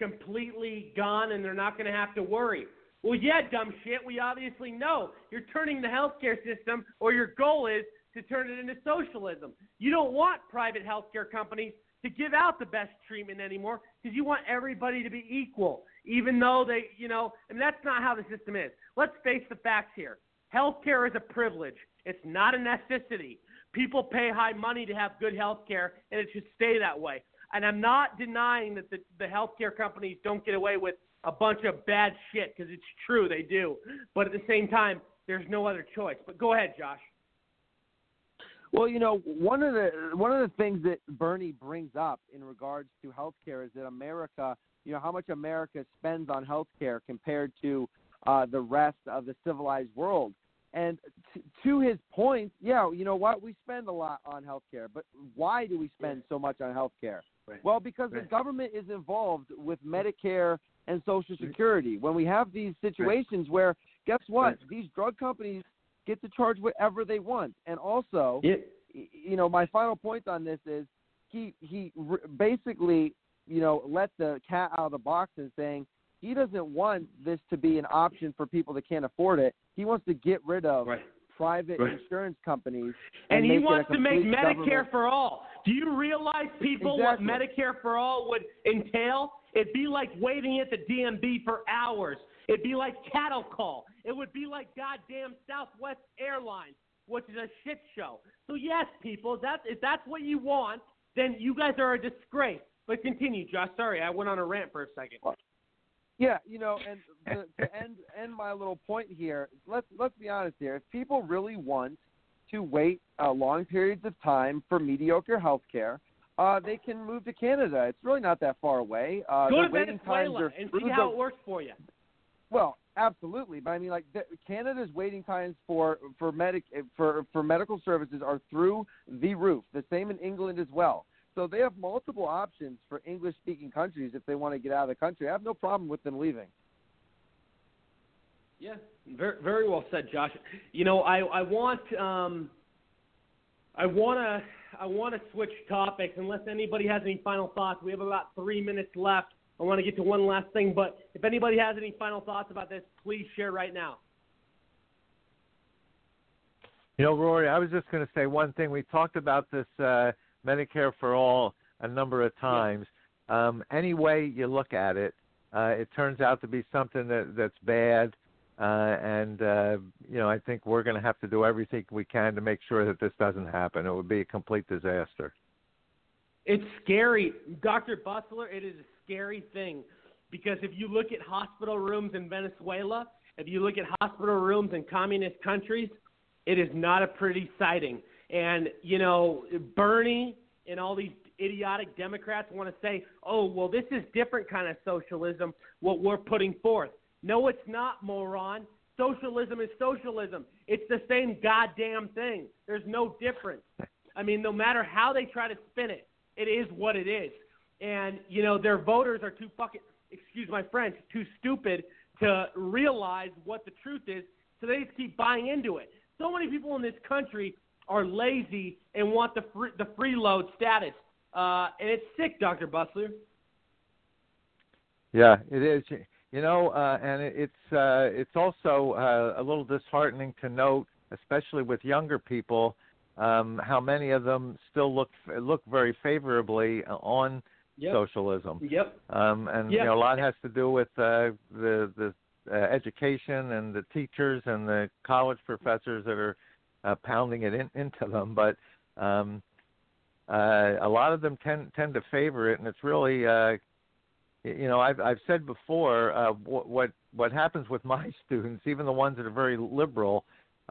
completely gone, and they're not going to have to worry. Well, yeah, dumb shit. We obviously know you're turning the healthcare system, or your goal is to turn it into socialism. You don't want private healthcare companies to give out the best treatment anymore because you want everybody to be equal, even though they, you know, and that's not how the system is. Let's face the facts here. Healthcare is a privilege. It's not a necessity. People pay high money to have good health care, and it should stay that way. And I'm not denying that the health care companies don't get away with a bunch of bad shit, because it's true, they do. But at the same time, there's no other choice. But go ahead, Josh. Well, you know, one of the things that Bernie brings up in regards to health care is that America, you know, how much America spends on health care compared to the rest of the civilized world. And to his point, yeah, you know what? We spend a lot on healthcare, but why do we spend so much on healthcare? Right. Well, because the government is involved with Medicare and Social Security. When we have these situations where, guess what? These drug companies get to charge whatever they want. And also, you know, my final point on this is he basically, you know, let the cat out of the box and saying, He doesn't want this to be an option for people that can't afford it. He wants to get rid of private insurance companies. And he wants to make Medicare for all. Do you realize, people, what Medicare for all would entail? It'd be like waiting at the DMV for hours. It'd be like cattle call. It would be like goddamn Southwest Airlines, which is a shit show. So, yes, people, if that's what you want, then you guys are a disgrace. But continue, Josh. Sorry, I went on a rant for a second. Yeah, you know, and to end my little point here, let's be honest here. If people really want to wait long periods of time for mediocre health care, they can move to Canada. It's really not that far away. Go to Venezuela and see how it works for you. Well, absolutely, but I mean, like, Canada's waiting times for medical services are through the roof. The same in England as well. So they have multiple options for English-speaking countries if they want to get out of the country. I have no problem with them leaving. Yeah, very, very well said, Josh. You know, I want to switch topics unless anybody has any final thoughts. We have about 3 minutes left. I want to get to one last thing, but if anybody has any final thoughts about this, please share right now. You know, Rory, I was just going to say one thing. We talked about this Medicare for all a number of times. Yeah. Any way you look at it, it turns out to be something that's bad. You know, I think we're going to have to do everything we can to make sure that this doesn't happen. It would be a complete disaster. It's scary. Dr. Busler, it is a scary thing, because if you look at hospital rooms in Venezuela, if you look at hospital rooms in communist countries, it is not a pretty sighting. And, you know, Bernie and all these idiotic Democrats want to say, oh, well, this is different kind of socialism, what we're putting forth. No, it's not, moron. Socialism is socialism. It's the same goddamn thing. There's no difference. I mean, no matter how they try to spin it, it is what it is. And, you know, their voters are too fucking, excuse my French, too stupid to realize what the truth is, so they just keep buying into it. So many people in this country are lazy and want the freeload status. And it's sick, Dr. Busler. Yeah, it is. You know, and it's also a little disheartening to note, especially with younger people, how many of them still look very favorably on socialism. Yep. You know, a lot has to do with the education and the teachers and the college professors that are pounding it into them, but a lot of them tend to favor it, and it's really, you know, I've said before, what happens with my students, even the ones that are very liberal,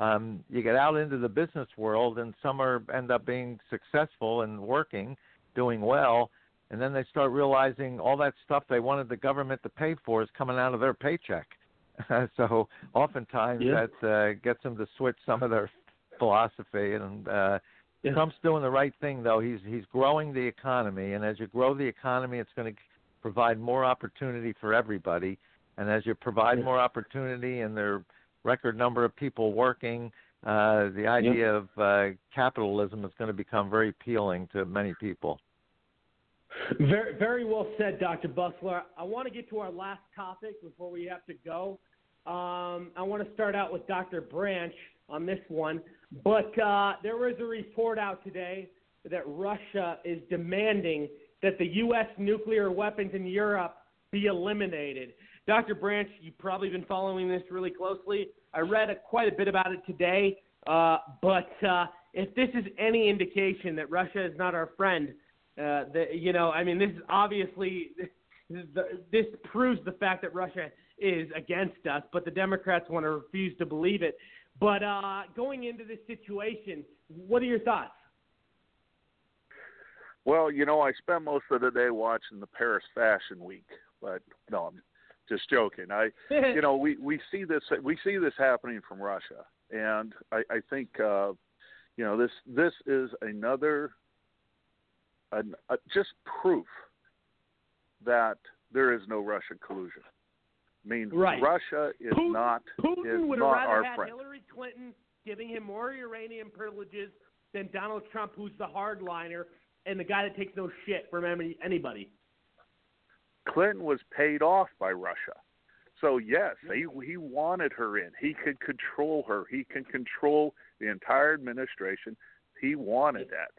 you get out into the business world, and some end up being successful and working, doing well, and then they start realizing all that stuff they wanted the government to pay for is coming out of their paycheck. So oftentimes that gets them to switch some of their philosophy, and Trump's doing the right thing, though. He's growing the economy, and as you grow the economy, it's going to provide more opportunity for everybody, and as you provide more opportunity and there are record number of people working, the idea of capitalism is going to become very appealing to many people. Very, very well said, Dr. Busler. I want to get to our last topic before we have to go. I want to start out with Dr. Branch on this one, but there was a report out today that Russia is demanding that the U.S. nuclear weapons in Europe be eliminated. Dr. Branch, you've probably been following this really closely. I read quite a bit about it today, but if this is any indication that Russia is not our friend, you know, I mean, this is obviously this proves the fact that Russia is against us, but the Democrats want to refuse to believe it. But going into this situation, what are your thoughts? Well, you know, I spent most of the day watching the Paris Fashion Week, but no, I'm just joking. You know, we see this happening from Russia, and I think you know, this is another. Just proof that there is no Russian collusion. I mean, Russia is not our friend. Putin would rather have Hillary Clinton giving him more uranium privileges than Donald Trump, who's the hardliner and the guy that takes no shit from anybody. Clinton was paid off by Russia. So, yes, he wanted her in. He could control her. He can control the entire administration. He wanted that.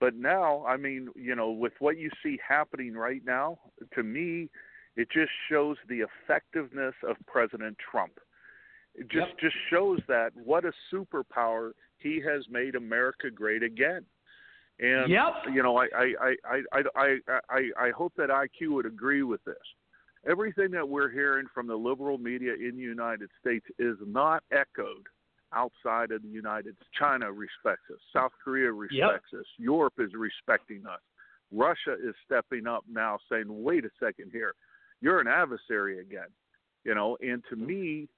But now, I mean, you know, with what you see happening right now, to me, it just shows the effectiveness of President Trump. It just shows that what a superpower he has made America great again. And, you know, I hope that IQ would agree with this. Everything that we're hearing from the liberal media in the United States is not echoed outside of the United States. China respects us. South Korea respects us. Europe is respecting us. Russia is stepping up now saying, wait a second here. You're an adversary again. You know, and to me,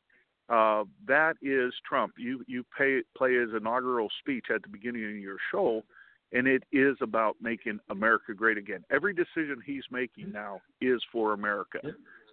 that is Trump. You play his inaugural speech at the beginning of your show, and it is about making America great again. Every decision he's making now is for America.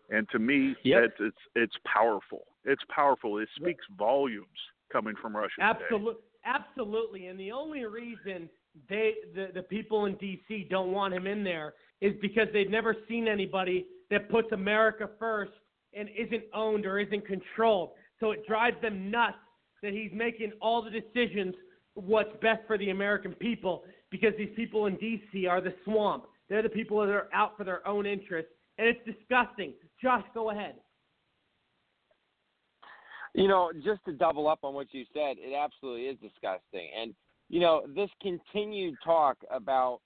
And to me, it's powerful. It's powerful. It speaks volumes coming from Russia today. Absolutely. And the only reason the people in D.C. don't want him in there is because they've never seen anybody that puts America first and isn't owned or isn't controlled. So it drives them nuts that he's making all the decisions what's best for the American people, because these people in D.C. are the swamp. They're the people that are out for their own interests, and it's disgusting. Josh, go ahead. You know, just to double up on what you said, it absolutely is disgusting. And, you know, this continued talk about,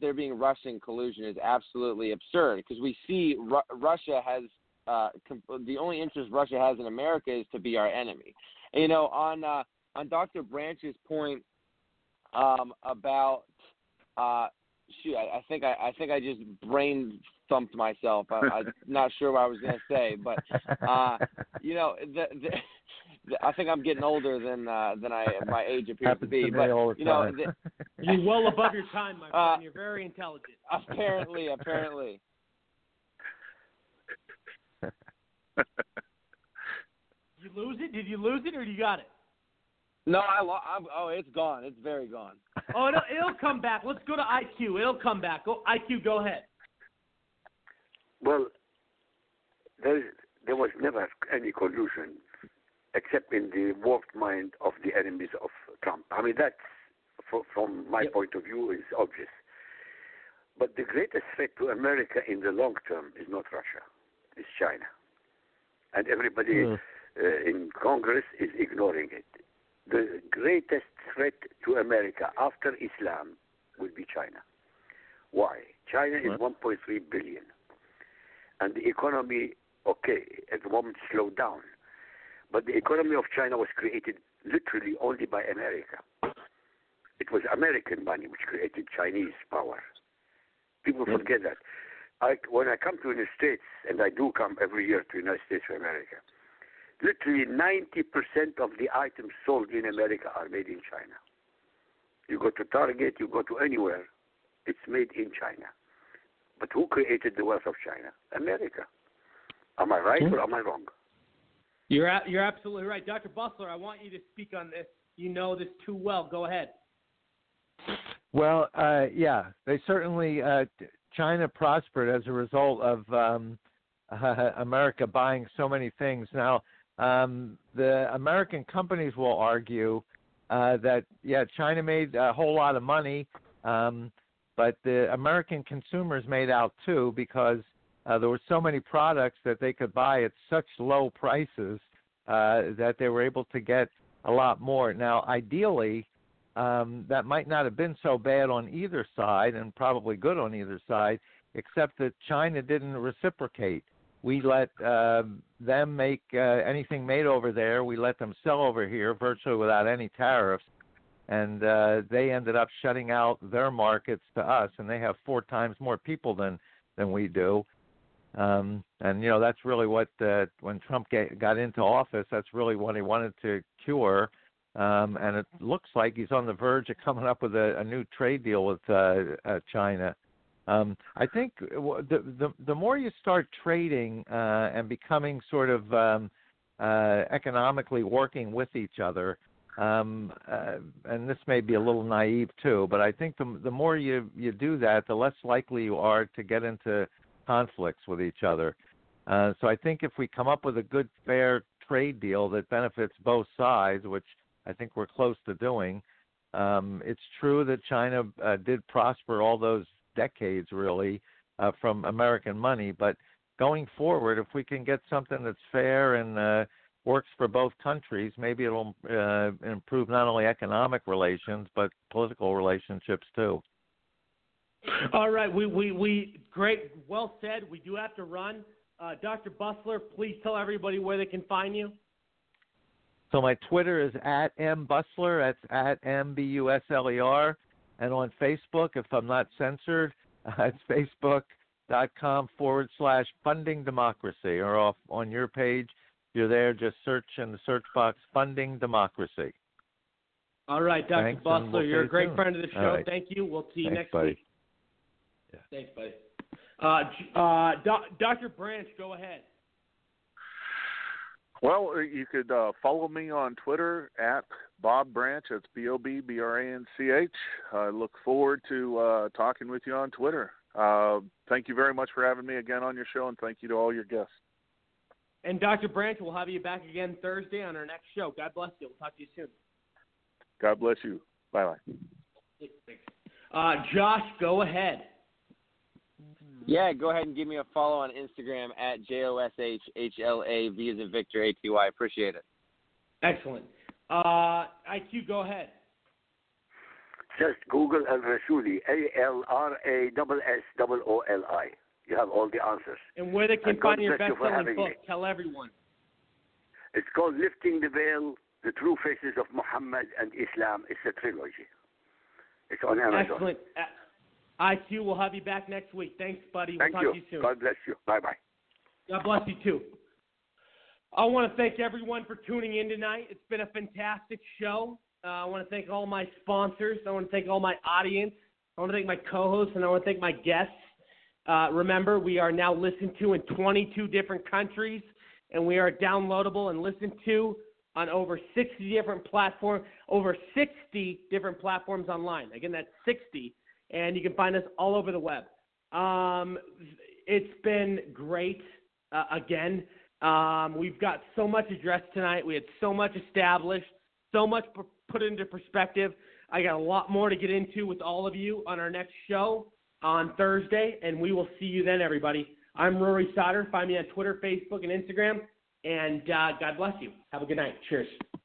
there being Russian collusion is absolutely absurd, because we see Russia has the only interest Russia has in America is to be our enemy. You know, on Dr. Branch's point about I think I just brain thumped myself. I'm not sure what I was going to say, but you know, I think I'm getting older than my age appears to be. But you know, you're well above your time, my friend. You're very intelligent. Apparently. You lose it? Did you lose it, or you got it? No, it's gone. It's very gone. Oh, no, it'll come back. Let's go to IQ. It'll come back. Go, IQ, go ahead. Well, there was never any collusion except in the warped mind of the enemies of Trump. I mean, that's, from my point of view, is obvious. But the greatest threat to America in the long term is not Russia. It's China. And everybody... in Congress is ignoring it. The greatest threat to America after Islam would be China. Why? China is 1.3 billion. And the economy, at the moment slowed down. But the economy of China was created literally only by America. It was American money which created Chinese power. People forget that. When I come to the United States, and I do come every year to the United States of America, literally 90% of the items sold in America are made in China. You go to Target, you go to anywhere, it's made in China. But who created the wealth of China? America. Am I right or am I wrong? You're absolutely right. Dr. Busler, I want you to speak on this. You know this too well. Go ahead. Well, they certainly China prospered as a result of America buying so many things. Now, the American companies will argue that, China made a whole lot of money, but the American consumers made out too, because there were so many products that they could buy at such low prices that they were able to get a lot more. Now, ideally, that might not have been so bad on either side, and probably good on either side, except that China didn't reciprocate. We let them make anything made over there. We let them sell over here virtually without any tariffs. And they ended up shutting out their markets to us. And they have 4 times more people than we do. And, you know, that's really what, when Trump got into office, that's really what he wanted to cure. And it looks like he's on the verge of coming up with a new trade deal with China. I think the more you start trading and becoming sort of economically working with each other, and this may be a little naive too, but I think the more you do that, the less likely you are to get into conflicts with each other. So I think if we come up with a good, fair trade deal that benefits both sides, which I think we're close to doing, it's true that China did prosper all those decades, really, from American money. But going forward, if we can get something that's fair and works for both countries, maybe it'll improve not only economic relations, but political relationships, too. All right. We great. Well said. We do have to run. Dr. Busler, please tell everybody where they can find you. So my Twitter is @mbusler. That's @mbusler. And on Facebook, if I'm not censored, it's facebook.com/fundingdemocracy. Or off on your page, you're there. Just search in the search box, Funding Democracy. All right, Dr. Thanks, Busler, we'll you're a great soon. Friend of the show. Right. Thank you. We'll see you next buddy. Week. Yeah. Thanks, buddy. Dr. Branch, go ahead. Well, you could follow me on Twitter @BobBranch. That's BOBBRANCH. I look forward to talking with you on Twitter. Thank you very much for having me again on your show, and thank you to all your guests. And Dr. Branch, we'll have you back again Thursday on our next show. God bless you. We'll talk to you soon. God bless you. Bye-bye. Josh, go ahead. Yeah, go ahead and give me a follow on Instagram @JOSHHLA, V as in Victor, ATY. Appreciate it. Excellent. IQ, go ahead. Just Google al-Rassooli, ALRASSOOLI. You have all the answers. And where they can find your best-selling book, tell everyone. It's called Lifting the Veil, The True Faces of Muhammad and Islam. It's a trilogy. It's on Amazon. Excellent. IQ, we'll have you back next week. Thanks, buddy. We'll talk to you soon. God bless you. Bye-bye. God bless you, too. I want to thank everyone for tuning in tonight. It's been a fantastic show. I want to thank all my sponsors. I want to thank all my audience. I want to thank my co-hosts, and I want to thank my guests. Remember, we are now listened to in 22 different countries, and we are downloadable and listened to on over 60 different platforms online. Again, that's 60. And you can find us all over the web. It's been great, again. We've got so much addressed tonight. We had so much established, so much put into perspective. I got a lot more to get into with all of you on our next show on Thursday, and we will see you then, everybody. I'm Rory Sauter. Find me on Twitter, Facebook, and Instagram. And God bless you. Have a good night. Cheers.